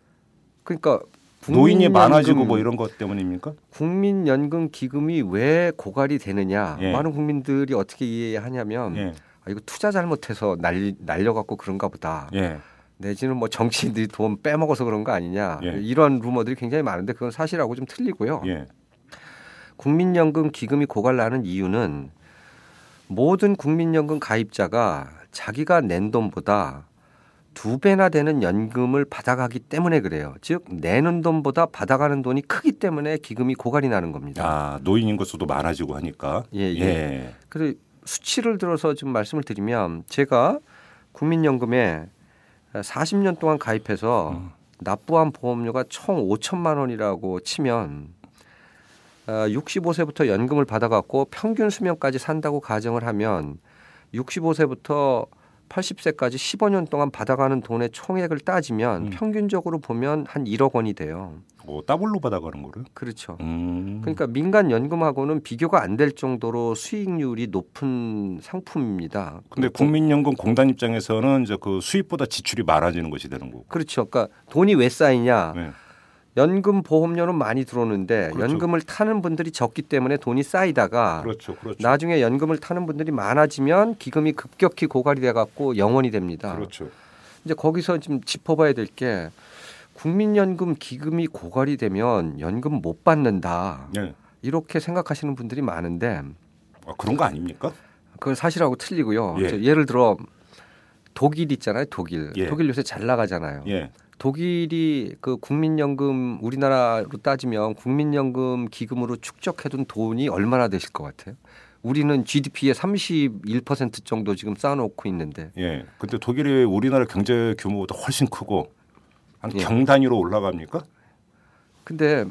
그러니까 노인이 많아지고 뭐 이런 것 때문입니까? 국민연금 기금이 왜 고갈이 되느냐? 예. 많은 국민들이 어떻게 이해하냐면. 예. 아, 이거 투자 잘못해서 날리, 날려갖고 그런가 보다. 예. 내지는 뭐 정치인들이 돈 빼먹어서 그런 거 아니냐. 예. 이런 루머들이 굉장히 많은데 그건 사실하고 좀 틀리고요. 예. 국민연금 기금이 고갈나는 이유는 모든 국민연금 가입자가 자기가 낸 돈보다 두 배나 되는 연금을 받아가기 때문에 그래요. 즉 내는 돈보다 받아가는 돈이 크기 때문에 기금이 고갈이 나는 겁니다. 아, 노인 인구수도 많아지고 하니까. 예, 예. 예. 그래 수치를 들어서 지금 말씀을 드리면 제가 국민연금에 사십 년 동안 가입해서 음. 납부한 보험료가 총 오천만 원이라고 치면 육십오 세부터 연금을 받아갖고 평균 수명까지 산다고 가정을 하면 육십오 세부터 팔십 세까지 십오 년 동안 받아가는 돈의 총액을 따지면 음. 평균적으로 보면 한 일억 원이 돼요. 오, 더블로 받아가는 거를? 그렇죠. 음. 그러니까 민간 연금하고는 비교가 안 될 정도로 수익률이 높은 상품입니다. 근데 국민연금 공단 입장에서는 이제 그 수입보다 지출이 많아지는 것이 되는 거고. 그렇죠. 그러니까 돈이 왜 쌓이냐? 네. 연금 보험료는 많이 들어오는데 그렇죠. 연금을 타는 분들이 적기 때문에 돈이 쌓이다가 그렇죠, 그렇죠. 나중에 연금을 타는 분들이 많아지면 기금이 급격히 고갈이 돼 갖고 영원이 됩니다. 그렇죠. 이제 거기서 지금 짚어봐야 될 게 국민연금 기금이 고갈이 되면 연금 못 받는다. 네. 이렇게 생각하시는 분들이 많은데 아, 그런 거 아닙니까? 그건 사실하고 틀리고요. 예. 예를 들어 독일 있잖아요. 독일. 예. 독일 요새 잘 나가잖아요. 예. 독일이 그 국민연금 우리나라로 따지면 국민연금 기금으로 축적해둔 돈이 얼마나 되실 것 같아요? 우리는 지디피의 삼십일 퍼센트 정도 지금 쌓아놓고 있는데. 예. 근데 독일이 우리나라 경제 규모보다 훨씬 크고 한 경 단위로 예. 올라갑니까? 근데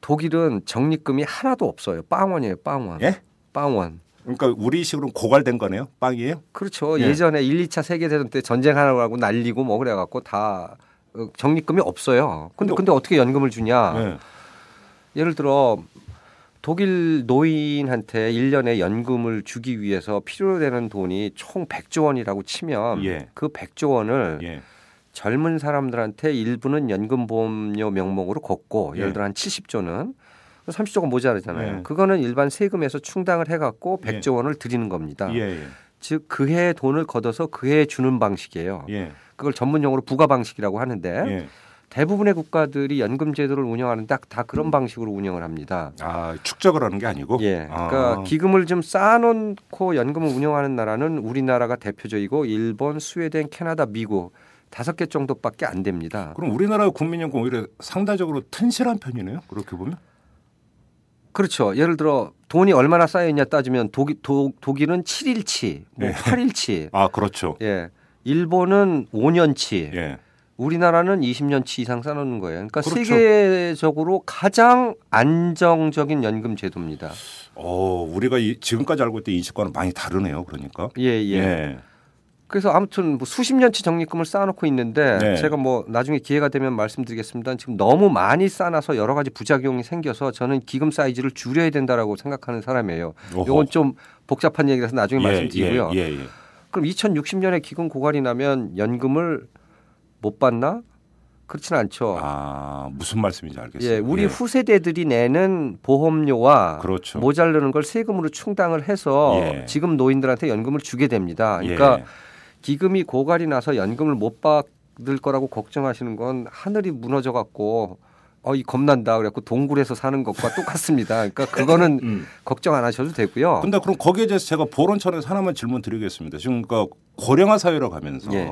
독일은 적립금이 하나도 없어요. 빵원이에요. 빵원. 예? 빵원. 그러니까 우리식으로 고갈된 거네요. 빵이에요? 그렇죠. 예. 예전에 일, 이 차 세계대전 때 전쟁하라고 날리고 뭐 그래갖고 다. 적립금이 없어요. 근데, 근데 어떻게 연금을 주냐. 네. 예를 들어 독일 노인한테 일 년에 연금을 주기 위해서 필요로 되는 돈이 총 백조 원이라고 치면 예. 그 백조 원을 예. 젊은 사람들한테 일부는 연금보험료 명목으로 걷고 예. 예를 들어 한 칠십조는 삼십조가 모자라잖아요. 예. 그거는 일반 세금에서 충당을 해갖고 백조 원을 드리는 겁니다. 예예. 즉 그 해의 돈을 걷어서 그 해에 주는 방식이에요. 예. 그걸 전문용어로 부과 방식이라고 하는데 예. 대부분의 국가들이 연금 제도를 운영하는 딱 다 그런 음. 방식으로 운영을 합니다. 아 축적을 하는 게 아니고? 예. 그러니까 아. 기금을 좀 쌓아놓고 연금을 운영하는 나라는 우리나라가 대표적이고 일본, 스웨덴, 캐나다, 미국 다섯 개 정도밖에 안 됩니다. 그럼 우리나라 국민연금 오히려 상대적으로 튼실한 편이네요. 그렇게 보면? 그렇죠. 예를 들어 돈이 얼마나 쌓여있냐 따지면 독일, 독, 독일은 칠 일치, 뭐 예. 팔 일치. 아 그렇죠. 예. 일본은 오 년치, 예. 우리나라는 이십 년치 이상 쌓아놓는 거예요. 그러니까 그렇죠. 세계적으로 가장 안정적인 연금 제도입니다. 어, 우리가 이, 지금까지 알고 있던 인식과는 많이 다르네요. 그러니까. 예예. 예. 예. 그래서 아무튼 뭐 수십 년치 적립금을 쌓아놓고 있는데 네. 제가 뭐 나중에 기회가 되면 말씀드리겠습니다. 지금 너무 많이 쌓아놔서 여러 가지 부작용이 생겨서 저는 기금 사이즈를 줄여야 된다라고 생각하는 사람이에요. 이건 좀 복잡한 얘기라서 나중에 예, 말씀드리고요. 예, 예, 예. 그럼 이천육십 년에 기금 고갈이 나면 연금을 못 봤나? 그렇진 않죠. 아, 무슨 말씀인지 알겠어요. 예, 우리 예. 후세대들이 내는 보험료와 그렇죠. 모자르는 걸 세금으로 충당을 해서 예. 지금 노인들한테 연금을 주게 됩니다. 그러니까 예. 기금이 고갈이 나서 연금을 못 받을 거라고 걱정하시는 건 하늘이 무너져 갖고 어, 이 겁난다 그래갖고 동굴에서 사는 것과 똑같습니다. 그러니까 그거는 음. 걱정 안 하셔도 되고요. 근데 그럼 거기에 대해서 제가 보론 차원에서 하나만 질문 드리겠습니다. 지금 그러니까 고령화 사회로 가면서 예.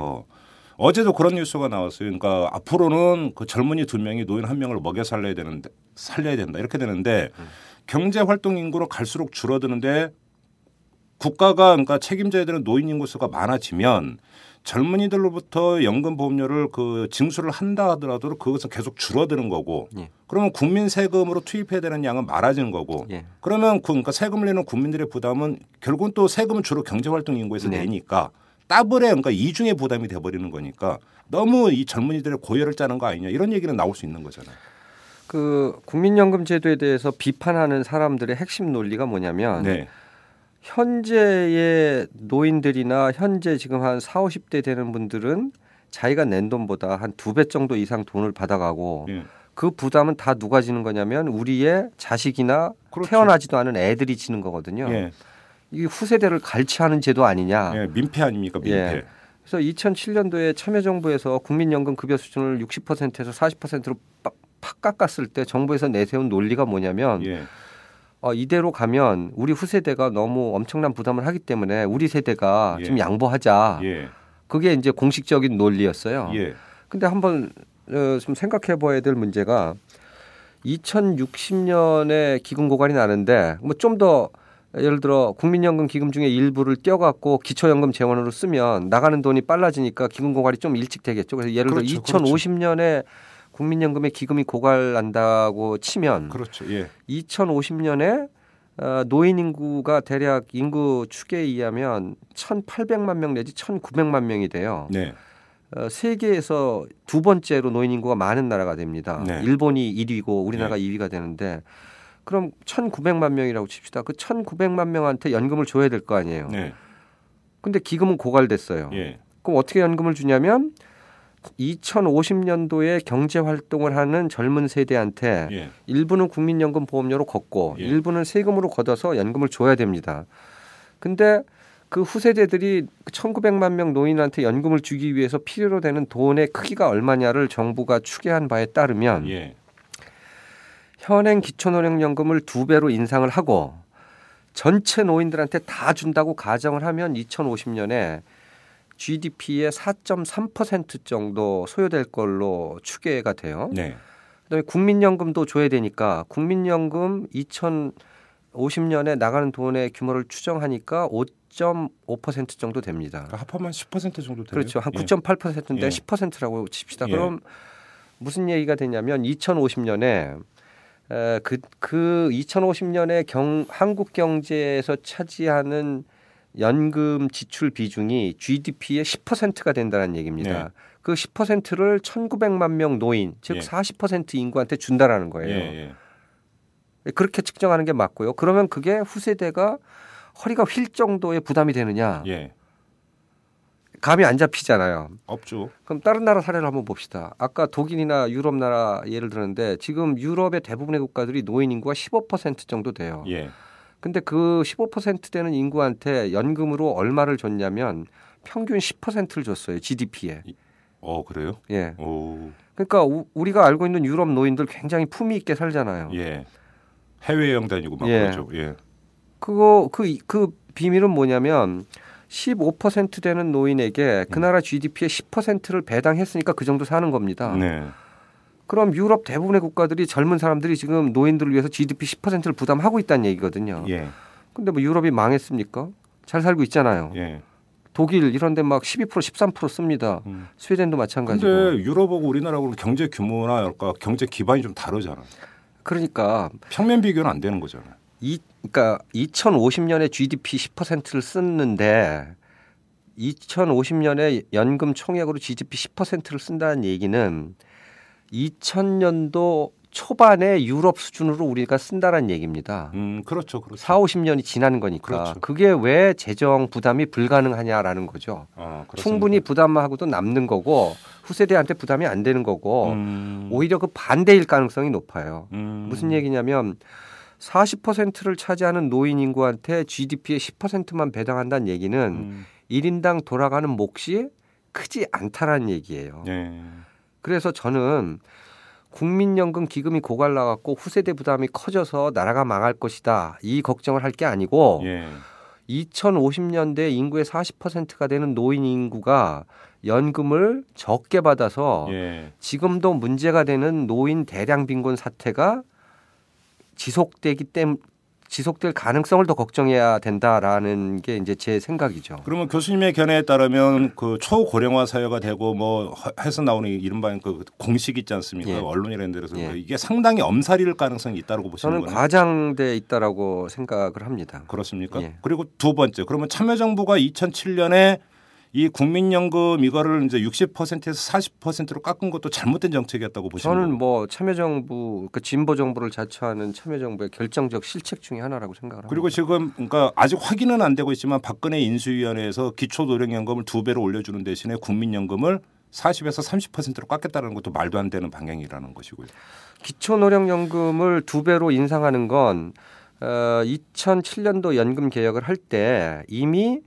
어제도 그런 뉴스가 나왔어요. 그러니까 앞으로는 그 젊은이 두 명이 노인 한 명을 먹여 살려야 되는데 살려야 된다 이렇게 되는데 음. 경제 활동 인구로 갈수록 줄어드는데 국가가 그러니까 책임져야 되는 노인 인구 수가 많아지면. 젊은이들로부터 연금 보험료를 그 징수를 한다 하더라도 그것은 계속 줄어드는 거고 예. 그러면 국민 세금으로 투입해야 되는 양은 많아지는 거고 예. 그러면 그러니까 세금을 내는 국민들의 부담은 결국은 또 세금은 주로 경제활동 인구에서 네. 내니까 따블에 그러니까 이중의 부담이 돼버리는 거니까 너무 이 젊은이들의 고열을 짜는 거 아니냐 이런 얘기는 나올 수 있는 거잖아요. 그 국민연금 제도에 대해서 비판하는 사람들의 핵심 논리가 뭐냐면 네. 현재의 노인들이나 현재 지금 한 사오십 대 되는 분들은 자기가 낸 돈보다 한 두 배 정도 이상 돈을 받아가고 예. 그 부담은 다 누가 지는 거냐면 우리의 자식이나 그렇죠. 태어나지도 않은 애들이 지는 거거든요. 예. 이게 후세대를 갈취하는 제도 아니냐. 예, 민폐 아닙니까? 민폐. 예. 그래서 이천칠 년도에 참여정부에서 국민연금 급여 수준을 육십 퍼센트에서 사십 퍼센트로 팍 깎았을 때 정부에서 내세운 논리가 뭐냐면 예. 어, 이대로 가면 우리 후세대가 너무 엄청난 부담을 하기 때문에 우리 세대가 예. 좀 양보하자. 예. 그게 이제 공식적인 논리였어요. 예. 근데 한번 어, 좀 생각해 봐야 될 문제가 이천육십 년에 기금 고갈이 나는데 뭐 좀 더 예를 들어 국민연금 기금 중에 일부를 떼어갖고 기초연금 재원으로 쓰면 나가는 돈이 빨라지니까 기금 고갈이 좀 일찍 되겠죠. 그래서 예를 들어 그렇죠, 이천오십 년에 그렇죠. 국민연금의 기금이 고갈난다고 치면 그렇죠. 예. 이천오십 년에 노인 인구가 대략 인구 추계에 의하면 천팔백만 명 내지 천구백만 명이 돼요. 네. 세계에서 두 번째로 노인 인구가 많은 나라가 됩니다. 네. 일본이 일 위고 우리나라가 네. 이 위가 되는데 그럼 천구백만 명이라고 칩시다. 그 천구백만 명한테 연금을 줘야 될 거 아니에요. 네. 근데 기금은 고갈됐어요. 네. 그럼 어떻게 연금을 주냐면 이천오십 년도에 경제활동을 하는 젊은 세대한테 예. 일부는 국민연금 보험료로 걷고 예. 일부는 세금으로 걷어서 연금을 줘야 됩니다. 그런데 그 후세대들이 천구백만 명 노인한테 연금을 주기 위해서 필요로 되는 돈의 크기가 얼마냐를 정부가 추계한 바에 따르면 예. 현행 기초노령연금을 두 배로 인상을 하고 전체 노인들한테 다 준다고 가정을 하면 이천오십 년에 지디피의 사 점 삼 퍼센트 정도 소요될 걸로 추계가 돼요. 네. 그다음에 국민연금도 줘야 되니까 국민연금 이천오십 년에 나가는 돈의 규모를 추정하니까 오 점 오 퍼센트 정도 됩니다. 그러니까 합하면 십 퍼센트 정도 돼요? 그렇죠. 한 구 점 팔 퍼센트인데 예. 십 퍼센트라고 칩시다. 예. 그럼 무슨 얘기가 되냐면 이천오십 년에 에, 그, 그 이천오십 년에 경, 한국 경제에서 차지하는 연금 지출 비중이 지디피의 십 퍼센트가 된다는 얘기입니다. 예. 그 십 퍼센트를 천구백만 명 노인, 즉 예. 사십 퍼센트 인구한테 준다라는 거예요. 예, 예. 그렇게 측정하는 게 맞고요. 그러면 그게 후세대가 허리가 휠 정도의 부담이 되느냐? 예. 감이 안 잡히잖아요. 없죠. 그럼 다른 나라 사례를 한번 봅시다. 아까 독일이나 유럽 나라 예를 들었는데 지금 유럽의 대부분의 국가들이 노인 인구가 십오 퍼센트 정도 돼요. 예. 근데 그 십오 퍼센트 되는 인구한테 연금으로 얼마를 줬냐면 평균 십 퍼센트를 줬어요. 지디피에. 어, 그래요? 예. 오. 그러니까 우, 우리가 알고 있는 유럽 노인들 굉장히 품위 있게 살잖아요. 예. 해외 여행 다니고 막 예. 그러죠. 예. 그거 그 그 비밀은 뭐냐면 십오 퍼센트 되는 노인에게 그 나라 지디피의 십 퍼센트를 배당했으니까 그 정도 사는 겁니다. 네. 그럼 유럽 대부분의 국가들이 젊은 사람들이 지금 노인들을 위해서 지디피 십 퍼센트를 부담하고 있다는 얘기거든요. 그런데 예. 뭐 유럽이 망했습니까? 잘 살고 있잖아요. 예. 독일 이런 데 막 십이 퍼센트, 십삼 퍼센트 씁니다. 음. 스웨덴도 마찬가지고. 근데 유럽하고 우리나라하고는 경제 규모나 그러니까 경제 기반이 좀 다르잖아요. 그러니까. 평면 비교는 안 되는 거잖아요. 이, 그러니까 이천오십 년에 지디피 십 퍼센트를 썼는데 이천오십 년에 연금 총액으로 지디피 십 퍼센트를 쓴다는 얘기는 이천 년도 초반에 유럽 수준으로 우리가 쓴다라는 얘기입니다. 음, 그렇죠, 그렇죠. 사오십 년이 지난 거니까. 그렇죠. 그게 왜 재정 부담이 불가능하냐라는 거죠. 아, 충분히 부담하고도 남는 거고 후세대한테 부담이 안 되는 거고 음. 오히려 그 반대일 가능성이 높아요. 음. 무슨 얘기냐면 사십 퍼센트를 차지하는 노인 인구한테 지디피의 십 퍼센트만 배당한다는 얘기는 음. 일 인당 돌아가는 몫이 크지 않다라는 얘기예요. 네. 그래서 저는 국민연금 기금이 고갈나갔고 후세대 부담이 커져서 나라가 망할 것이다 이 걱정을 할 게 아니고 예. 이천오십 년대 인구의 사십 퍼센트가 되는 노인 인구가 연금을 적게 받아서 예. 지금도 문제가 되는 노인 대량 빈곤 사태가 지속되기 때문에 지속될 가능성을 더 걱정해야 된다라는 게 이제 제 생각이죠. 그러면 교수님의 견해에 따르면 그 초고령화 사회가 되고 뭐 해서 나오는 이른바 그 공식 있지 않습니까? 예. 언론이라는 데서 예. 이게 상당히 엄살일 가능성이 있다고 보시는 거예요? 저는 과장돼 있다라고 생각을 합니다. 그렇습니까? 예. 그리고 두 번째, 그러면 참여정부가 이천칠 년에 이 국민연금 이거를 이제 육십 퍼센트에서 사십 퍼센트로 깎은 것도 잘못된 정책이었다고 보시는 거예요? 저는 뭐 참여정부, 그 진보 정부를 자처하는 참여정부의 결정적 실책 중에 하나라고 생각을 합니다. 그리고 지금 그러니까 아직 확인은 안 되고 있지만 박근혜 인수위원회에서 기초노령연금을 두 배로 올려주는 대신에 국민연금을 사십에서 삼십 퍼센트로 깎겠다는 것도 말도 안 되는 방향이라는 것이고요. 기초노령연금을 두 배로 인상하는 건 어, 이천칠 년도 연금 개혁을 할 때 이미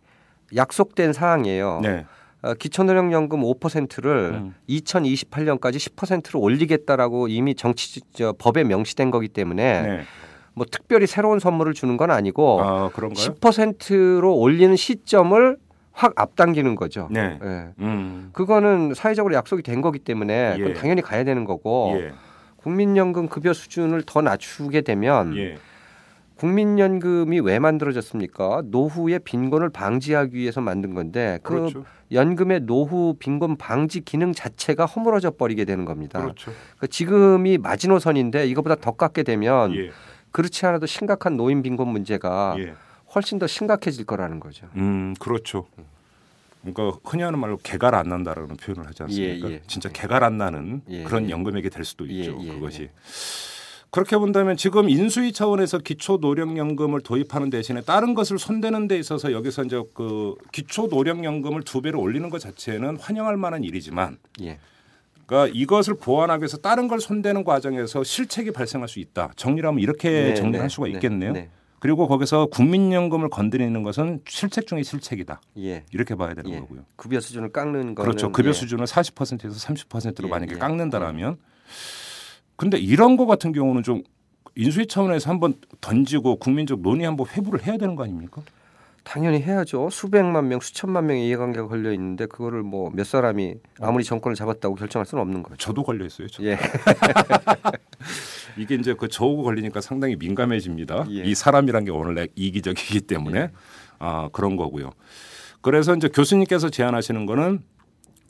약속된 사항이에요. 네. 어, 기초노령연금 오 퍼센트를 음. 이천이십팔 년까지 십 퍼센트로 올리겠다라고 이미 정치 저, 법에 명시된 거기 때문에 네. 뭐 특별히 새로운 선물을 주는 건 아니고 아, 그런가요? 십 퍼센트로 올리는 시점을 확 앞당기는 거죠. 네. 네. 음. 그거는 사회적으로 약속이 된 거기 때문에 예. 당연히 가야 되는 거고 예. 국민연금 급여 수준을 더 낮추게 되면 예. 국민연금이 왜 만들어졌습니까? 노후의 빈곤을 방지하기 위해서 만든 건데 그 그렇죠. 연금의 노후 빈곤 방지 기능 자체가 허물어져 버리게 되는 겁니다. 그렇죠. 그러니까 지금이 마지노선인데 이거보다 더 깎게 되면 예. 그렇지 않아도 심각한 노인 빈곤 문제가 예. 훨씬 더 심각해질 거라는 거죠. 음, 그렇죠. 그러니까 흔히 하는 말로 개갈 안 난다라는 표현을 하지 않습니까? 예, 예. 진짜 개갈 안 나는 예, 그런 예. 연금액이 될 수도 있죠. 예, 예, 그것이. 예. 그렇게 본다면 지금 인수위 차원에서 기초노령연금을 도입하는 대신에 다른 것을 손대는 데 있어서 여기서 이제 그 기초노령연금을 두 배로 올리는 것 자체는 환영할 만한 일이지만 예. 그러니까 이것을 보완하기 위해서 다른 걸 손대는 과정에서 실책이 발생할 수 있다. 정리를 하면 이렇게 네, 정리할 네, 수가 있겠네요. 네, 네. 그리고 거기서 국민연금을 건드리는 것은 실책 중의 실책이다. 예. 이렇게 봐야 되는 예. 거고요. 급여 수준을 깎는 거는. 그렇죠. 급여 예. 수준을 사십 퍼센트에서 삼십 퍼센트로 예, 만약에 예. 깎는다라면 근데 이런 거 같은 경우는 좀 인수위 차원에서 한번 던지고 국민적 논의 한번 회부를 해야 되는 거 아닙니까? 당연히 해야죠. 수백만 명, 수천만 명의 이해관계가 걸려 있는데 그거를 뭐 몇 사람이 아무리 정권을 잡았다고 결정할 수는 없는 거죠. 저도 걸려 있어요. 저도. 예. 이게 이제 그 저우고 걸리니까 상당히 민감해집니다. 예. 이 사람이란 게 원래 이기적이기 때문에 예. 아, 그런 거고요. 그래서 이제 교수님께서 제안하시는 거는.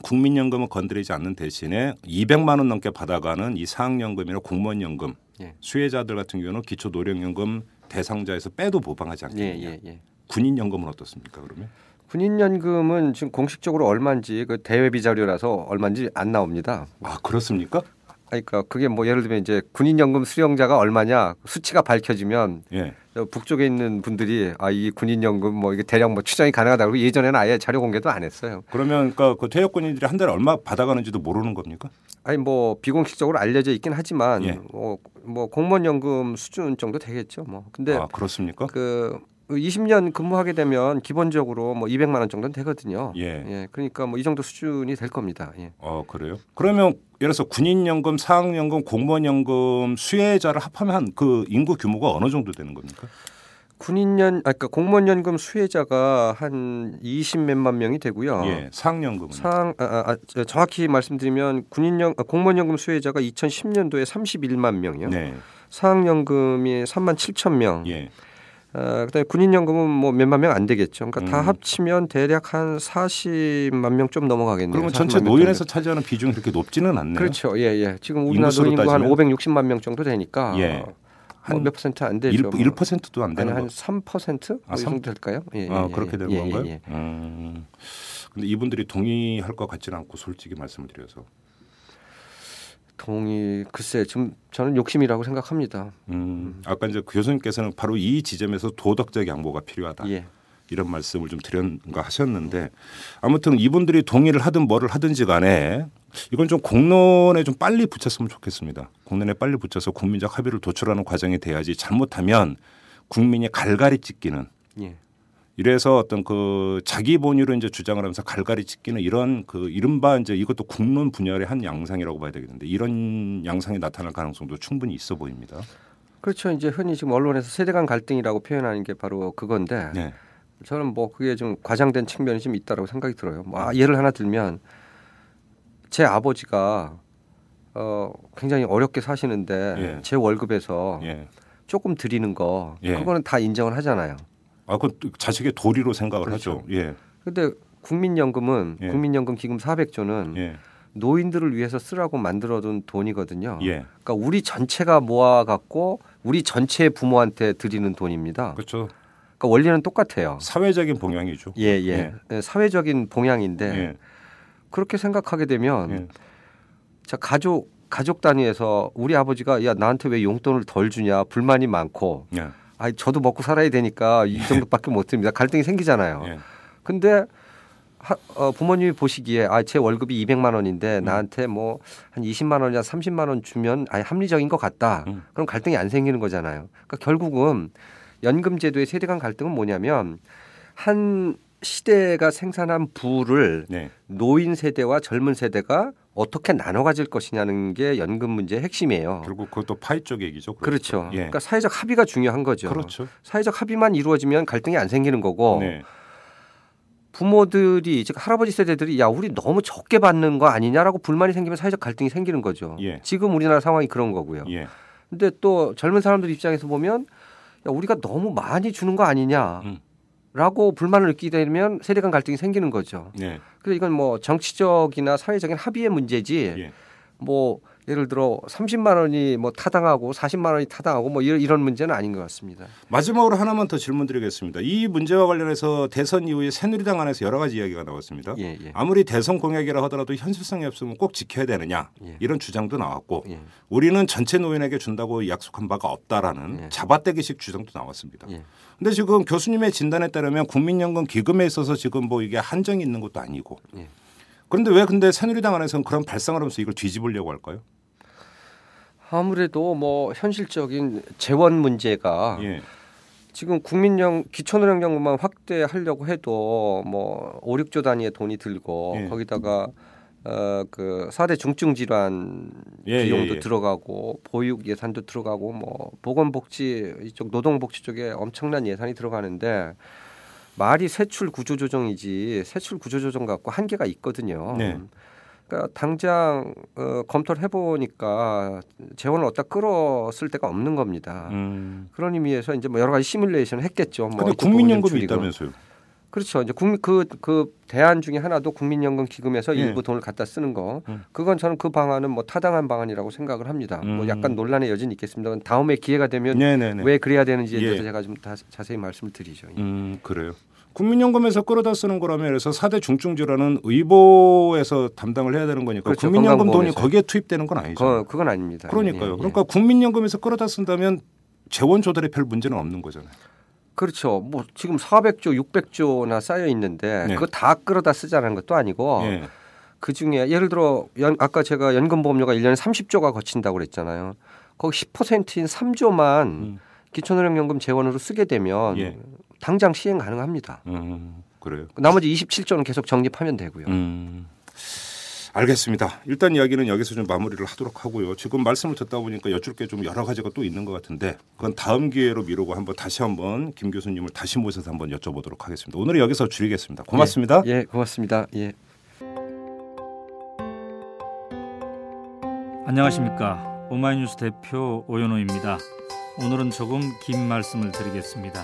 국민연금은 건드리지 않는 대신에 이백만 원 넘게 받아가는 이 사학연금이나 공무원연금 예. 수혜자들 같은 경우는 기초노령연금 대상자에서 빼도 보방하지 않겠느냐. 예, 예, 예. 군인연금은 어떻습니까 그러면? 군인연금은 지금 공식적으로 얼마인지 그 대외비 자료라서 얼마인지 안 나옵니다. 아 그렇습니까? 그러니까 그게 뭐 예를 들면 이제 군인연금 수령자가 얼마냐 수치가 밝혀지면 예. 북쪽에 있는 분들이 아 이 군인연금 뭐 이게 대략 뭐 추정이 가능하다고 예전에는 아예 자료 공개도 안 했어요. 그러면 그러니까 그 퇴역군인들이 한 달에 얼마 받아가는지도 모르는 겁니까? 아니 뭐 비공식적으로 알려져 있긴 하지만 예. 뭐, 뭐 공무원연금 수준 정도 되겠죠. 뭐 근데 아 그렇습니까? 그 이십 년 근무하게 되면 기본적으로 뭐 이백만 원 정도는 되거든요. 예. 예. 그러니까 뭐 이 정도 수준이 될 겁니다. 예. 아 그래요? 그러면 예를 들어서 군인연금, 사학연금, 공무원연금 수혜자를 합하면 한 그 인구 규모가 어느 정도 되는 겁니까? 군인연, 아, 그러니까 공무원연금 수혜자가 한 이십몇만 명이 되고요. 예, 사학연금은 사학, 아, 아, 정확히 말씀드리면 군인연, 아, 공무원연금 수혜자가 이천십 년도에 삼십일만 명이요. 네. 사학연금이 삼만 칠천 명. 예. 어, 그다음에 군인연금은 뭐 몇만 명 안 되겠죠. 그러니까 음. 다 합치면 대략 한 사십만 명 좀 넘어가겠네요. 그러면 전체 노인에서 차지하는 비중이 그렇게 높지는 않네요. 그렇죠. 예, 예. 지금 우리나라 노인구 한 오백육십만 명 정도 되니까 예. 한 몇 퍼센트 안 되죠. 일 퍼센트도 안 되는 거예요. 한 삼 퍼센트? 아, 삼 퍼센트 될까요? 예, 아, 예, 그렇게 예, 되는 예, 건가요? 예, 예. 음. 근데 이분들이 동의할 것 같지는 않고 솔직히 말씀을 드려서. 동의, 글쎄, 좀 저는 욕심이라고 생각합니다. 음, 아까 이제 교수님께서는 바로 이 지점에서 도덕적 양보가 필요하다. 예. 이런 말씀을 좀 드렸는가 하셨는데, 아무튼 이분들이 동의를 하든 뭐를 하든지 간에 이건 좀 공론에 좀 빨리 붙였으면 좋겠습니다. 공론에 빨리 붙여서 국민적 합의를 도출하는 과정이 돼야지, 잘못하면 국민이 갈갈이 찢기는, 예. 이래서 어떤 그 자기 본위로 이제 주장을 하면서 갈갈이 찢기는 이런 그 이른바 이제 이것도 국론 분열의 한 양상이라고 봐야 되겠는데, 이런 양상이 나타날 가능성도 충분히 있어 보입니다. 그렇죠. 이제 흔히 지금 언론에서 세대 간 갈등이라고 표현하는 게 바로 그건데, 네. 저는 뭐 그게 좀 과장된 측면이 좀 있다라고 생각이 들어요. 아, 예를 하나 들면 제 아버지가 어, 굉장히 어렵게 사시는데, 예. 제 월급에서, 예. 조금 드리는 거, 예. 그거는 다 인정을 하잖아요. 아, 그 자식의 도리로 생각을, 그렇죠. 하죠. 예. 근데 국민연금은, 예. 국민연금 기금 사백조는, 예. 노인들을 위해서 쓰라고 만들어둔 돈이거든요. 예. 그러니까 우리 전체가 모아갖고 우리 전체 부모한테 드리는 돈입니다. 그렇죠. 그러니까 원리는 똑같아요. 사회적인 봉양이죠. 예, 예. 예. 사회적인 봉양인데, 예. 그렇게 생각하게 되면, 예. 자, 가족 가족 단위에서 우리 아버지가, 야, 나한테 왜 용돈을 덜 주냐, 불만이 많고, 예. 아, 저도 먹고 살아야 되니까 이 정도밖에 못 드립니다. 갈등이 생기잖아요. 예. 근데 하, 어, 부모님이 보시기에, 아, 제 월급이 이백만 원인데 음. 나한테 뭐 한 이십만 원이나 삼십만 원 주면 아예 합리적인 것 같다. 음. 그럼 갈등이 안 생기는 거잖아요. 그러니까 결국은 연금 제도의 세대 간 갈등은 뭐냐면, 한 시대가 생산한 부를, 네. 노인 세대와 젊은 세대가 어떻게 나눠 가질 것이냐는 게 연금 문제의 핵심이에요. 결국 그것도 파이 쪽 얘기죠. 그렇죠. 그렇죠. 예. 그러니까 사회적 합의가 중요한 거죠. 그렇죠. 사회적 합의만 이루어지면 갈등이 안 생기는 거고, 네. 부모들이, 즉 할아버지 세대들이, 야, 우리 너무 적게 받는 거 아니냐라고 불만이 생기면 사회적 갈등이 생기는 거죠. 예. 지금 우리나라 상황이 그런 거고요. 그런데, 예. 또 젊은 사람들 입장에서 보면, 야, 우리가 너무 많이 주는 거 아니냐. 음. 라고 불만을 느끼게 되면 세대 간 갈등이 생기는 거죠. 네. 그래서 이건 뭐 정치적이나 사회적인 합의의 문제지, 예. 뭐 예를 들어 삼십만 원이 뭐 타당하고 사십만 원이 타당하고 뭐 이런, 이런 문제는 아닌 것 같습니다. 마지막으로 하나만 더 질문드리겠습니다. 이 문제와 관련해서 대선 이후에 새누리당 안에서 여러 가지 이야기가 나왔습니다. 예, 예. 아무리 대선 공약이라 하더라도 현실성이 없으면 꼭 지켜야 되느냐, 예. 이런 주장도 나왔고, 예. 우리는 전체 노인에게 준다고 약속한 바가 없다라는, 예. 잡아떼기식 주장도 나왔습니다. 그런데, 예. 지금 교수님의 진단에 따르면 국민연금 기금에 있어서 지금 뭐 이게 한정이 있는 것도 아니고, 예. 그런데 왜 근데 새누리당 안에서는 그런 발상을 하면서 이걸 뒤집으려고 할까요? 아무래도 뭐 현실적인 재원 문제가, 예. 지금 국민연 기초노령연금만 확대하려고 해도 뭐 오, 육조 단위의 돈이 들고, 예. 거기다가 어, 그 사대 중증 질환, 예, 비용도, 예, 예. 들어가고 보육 예산도 들어가고 뭐 보건복지 이쪽 노동복지 쪽에 엄청난 예산이 들어가는데, 말이 세출 구조조정이지 세출 구조조정 갖고 한계가 있거든요. 네. 그러니까 당장 어, 검토를 해보니까 재원을 어디다 끌어쓸 데가 없는 겁니다. 음. 그런 의미에서 이제 뭐 여러 가지 시뮬레이션을 했겠죠. 그런데 뭐 국민연금이 있다면서요? 그렇죠. 이제 국민 그, 그 대안 중에 하나도 국민연금 기금에서, 네. 일부 돈을 갖다 쓰는 거. 음. 그건 저는 그 방안은 뭐 타당한 방안이라고 생각을 합니다. 음. 뭐 약간 논란의 여지는 있겠습니다만 다음에 기회가 되면, 네네네. 왜 그래야 되는지에 대해서, 예. 제가 좀 다, 자세히 말씀을 드리죠. 예. 음, 그래요. 국민연금에서 끌어다 쓰는 거라면, 그래서 사대 중증질환은 의보에서 담당을 해야 되는 거니까, 그렇죠. 국민연금 돈이 거기에 투입되는 건 아니죠. 어, 그건 아닙니다. 그러니까요. 예, 예. 그러니까 국민연금에서 끌어다 쓴다면 재원 조달에 별 문제는 없는 거잖아요. 그렇죠. 뭐 지금 사백조, 육백조나 쌓여 있는데, 네. 그거 다 끌어다 쓰자는 것도 아니고, 네. 그 중에 예를 들어 연, 아까 제가 연금보험료가 일 년에 삼십조가 거친다고 그랬잖아요. 거기 십 퍼센트인 삼조만 음. 기초노령연금 재원으로 쓰게 되면, 예. 당장 시행 가능합니다. 음, 그래요. 나머지 이십칠조는 계속 적립하면 되고요. 음. 알겠습니다. 일단 이야기는 여기서 좀 마무리를 하도록 하고요. 지금 말씀을 듣다 보니까 여쭐 게 좀 여러 가지가 또 있는 것 같은데, 그건 다음 기회로 미루고 한번 다시 한번 김 교수님을 다시 모셔서 한번 여쭤보도록 하겠습니다. 오늘은 여기서 줄이겠습니다. 고맙습니다. 예, 예, 고맙습니다. 예. 안녕하십니까. 오마이뉴스 대표 오연호입니다. 오늘은 조금 긴 말씀을 드리겠습니다.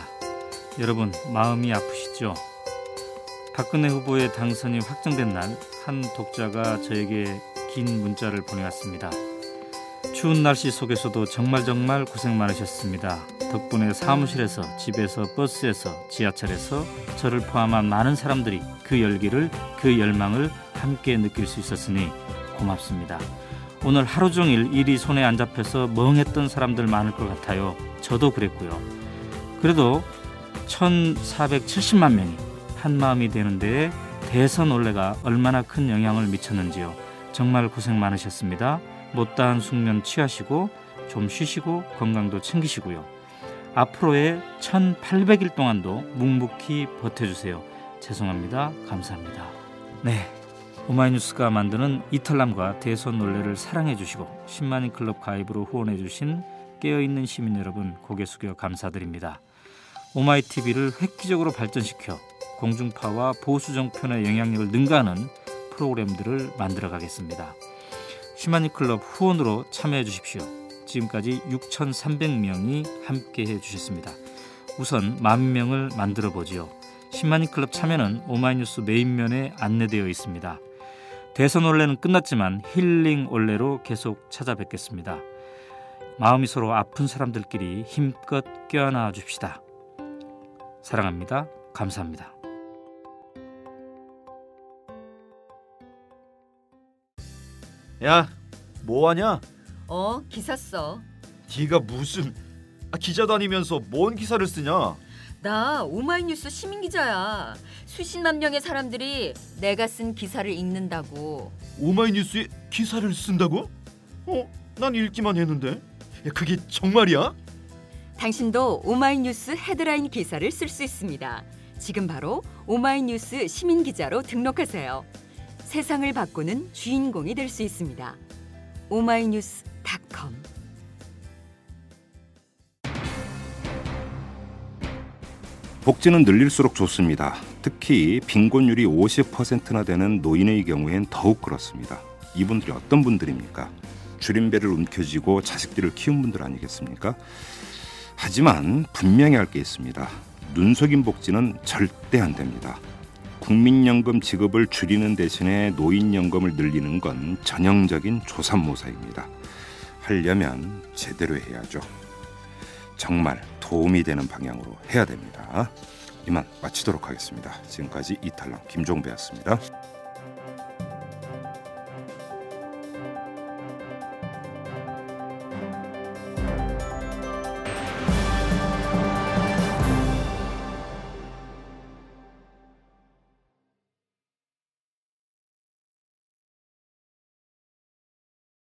여러분 마음이 아프시죠? 박근혜 후보의 당선이 확정된 날 한 독자가 저에게 긴 문자를 보내왔습니다. 추운 날씨 속에서도 정말 정말 고생 많으셨습니다. 덕분에 사무실에서, 집에서, 버스에서, 지하철에서 저를 포함한 많은 사람들이 그 열기를, 그 열망을 함께 느낄 수 있었으니 고맙습니다. 오늘 하루 종일 일이 손에 안 잡혀서 멍했던 사람들 많을 것 같아요. 저도 그랬고요. 그래도 천사백칠십만 명이 한마음이 되는데 대선 올레가 얼마나 큰 영향을 미쳤는지요. 정말 고생 많으셨습니다. 못다한 숙면 취하시고 좀 쉬시고 건강도 챙기시고요. 앞으로의 천팔백일 동안도 묵묵히 버텨주세요. 죄송합니다. 감사합니다. 네, 오마이뉴스가 만드는 이탈남과 대선 논례를 사랑해 주시고 십만인 클럽 가입으로 후원해 주신 깨어있는 시민 여러분 고개 숙여 감사드립니다. 오마이티비를 획기적으로 발전시켜 공중파와 보수 정편의 영향력을 능가하는 프로그램들을 만들어 가겠습니다. 십만인 클럽 후원으로 참여해 주십시오. 지금까지 육천삼백 명이 함께해 주셨습니다. 우선 만 명을 만들어 보지요. 십만인 클럽 참여는 오마이뉴스 메인면에 안내되어 있습니다. 대선 올레는 끝났지만 힐링 올레로 계속 찾아뵙겠습니다. 마음이 서로 아픈 사람들끼리 힘껏 껴안아 줍시다. 사랑합니다. 감사합니다. 야, 뭐하냐? 어, 기사 써. 네가 무슨 아, 기자 다니면서 뭔 기사를 쓰냐? 나 오마이뉴스 시민기자야. 수십만 명의 사람들이 내가 쓴 기사를 읽는다고. 오마이뉴스에 기사를 쓴다고? 어? 난 읽기만 했는데. 야, 그게 정말이야? 당신도 오마이뉴스 헤드라인 기사를 쓸 수 있습니다. 지금 바로 오마이뉴스 시민기자로 등록하세요. 세상을 바꾸는 주인공이 될 수 있습니다. 오마이뉴스 닷컴. 복지는 늘릴수록 좋습니다. 특히 빈곤율이 오십 퍼센트나 되는 노인의 경우엔 더욱 그렇습니다. 이분들이 어떤 분들입니까? 줄임배를 움켜쥐고 자식들을 키운 분들 아니겠습니까? 하지만 분명히 할 게 있습니다. 눈속임 복지는 절대 안 됩니다. 국민연금 지급을 줄이는 대신에 노인연금을 늘리는 건 전형적인 조삼모사입니다. 하려면 제대로 해야죠. 정말 도움이 되는 방향으로 해야 됩니다. 이만 마치도록 하겠습니다. 지금까지 이탈남 김종배였습니다.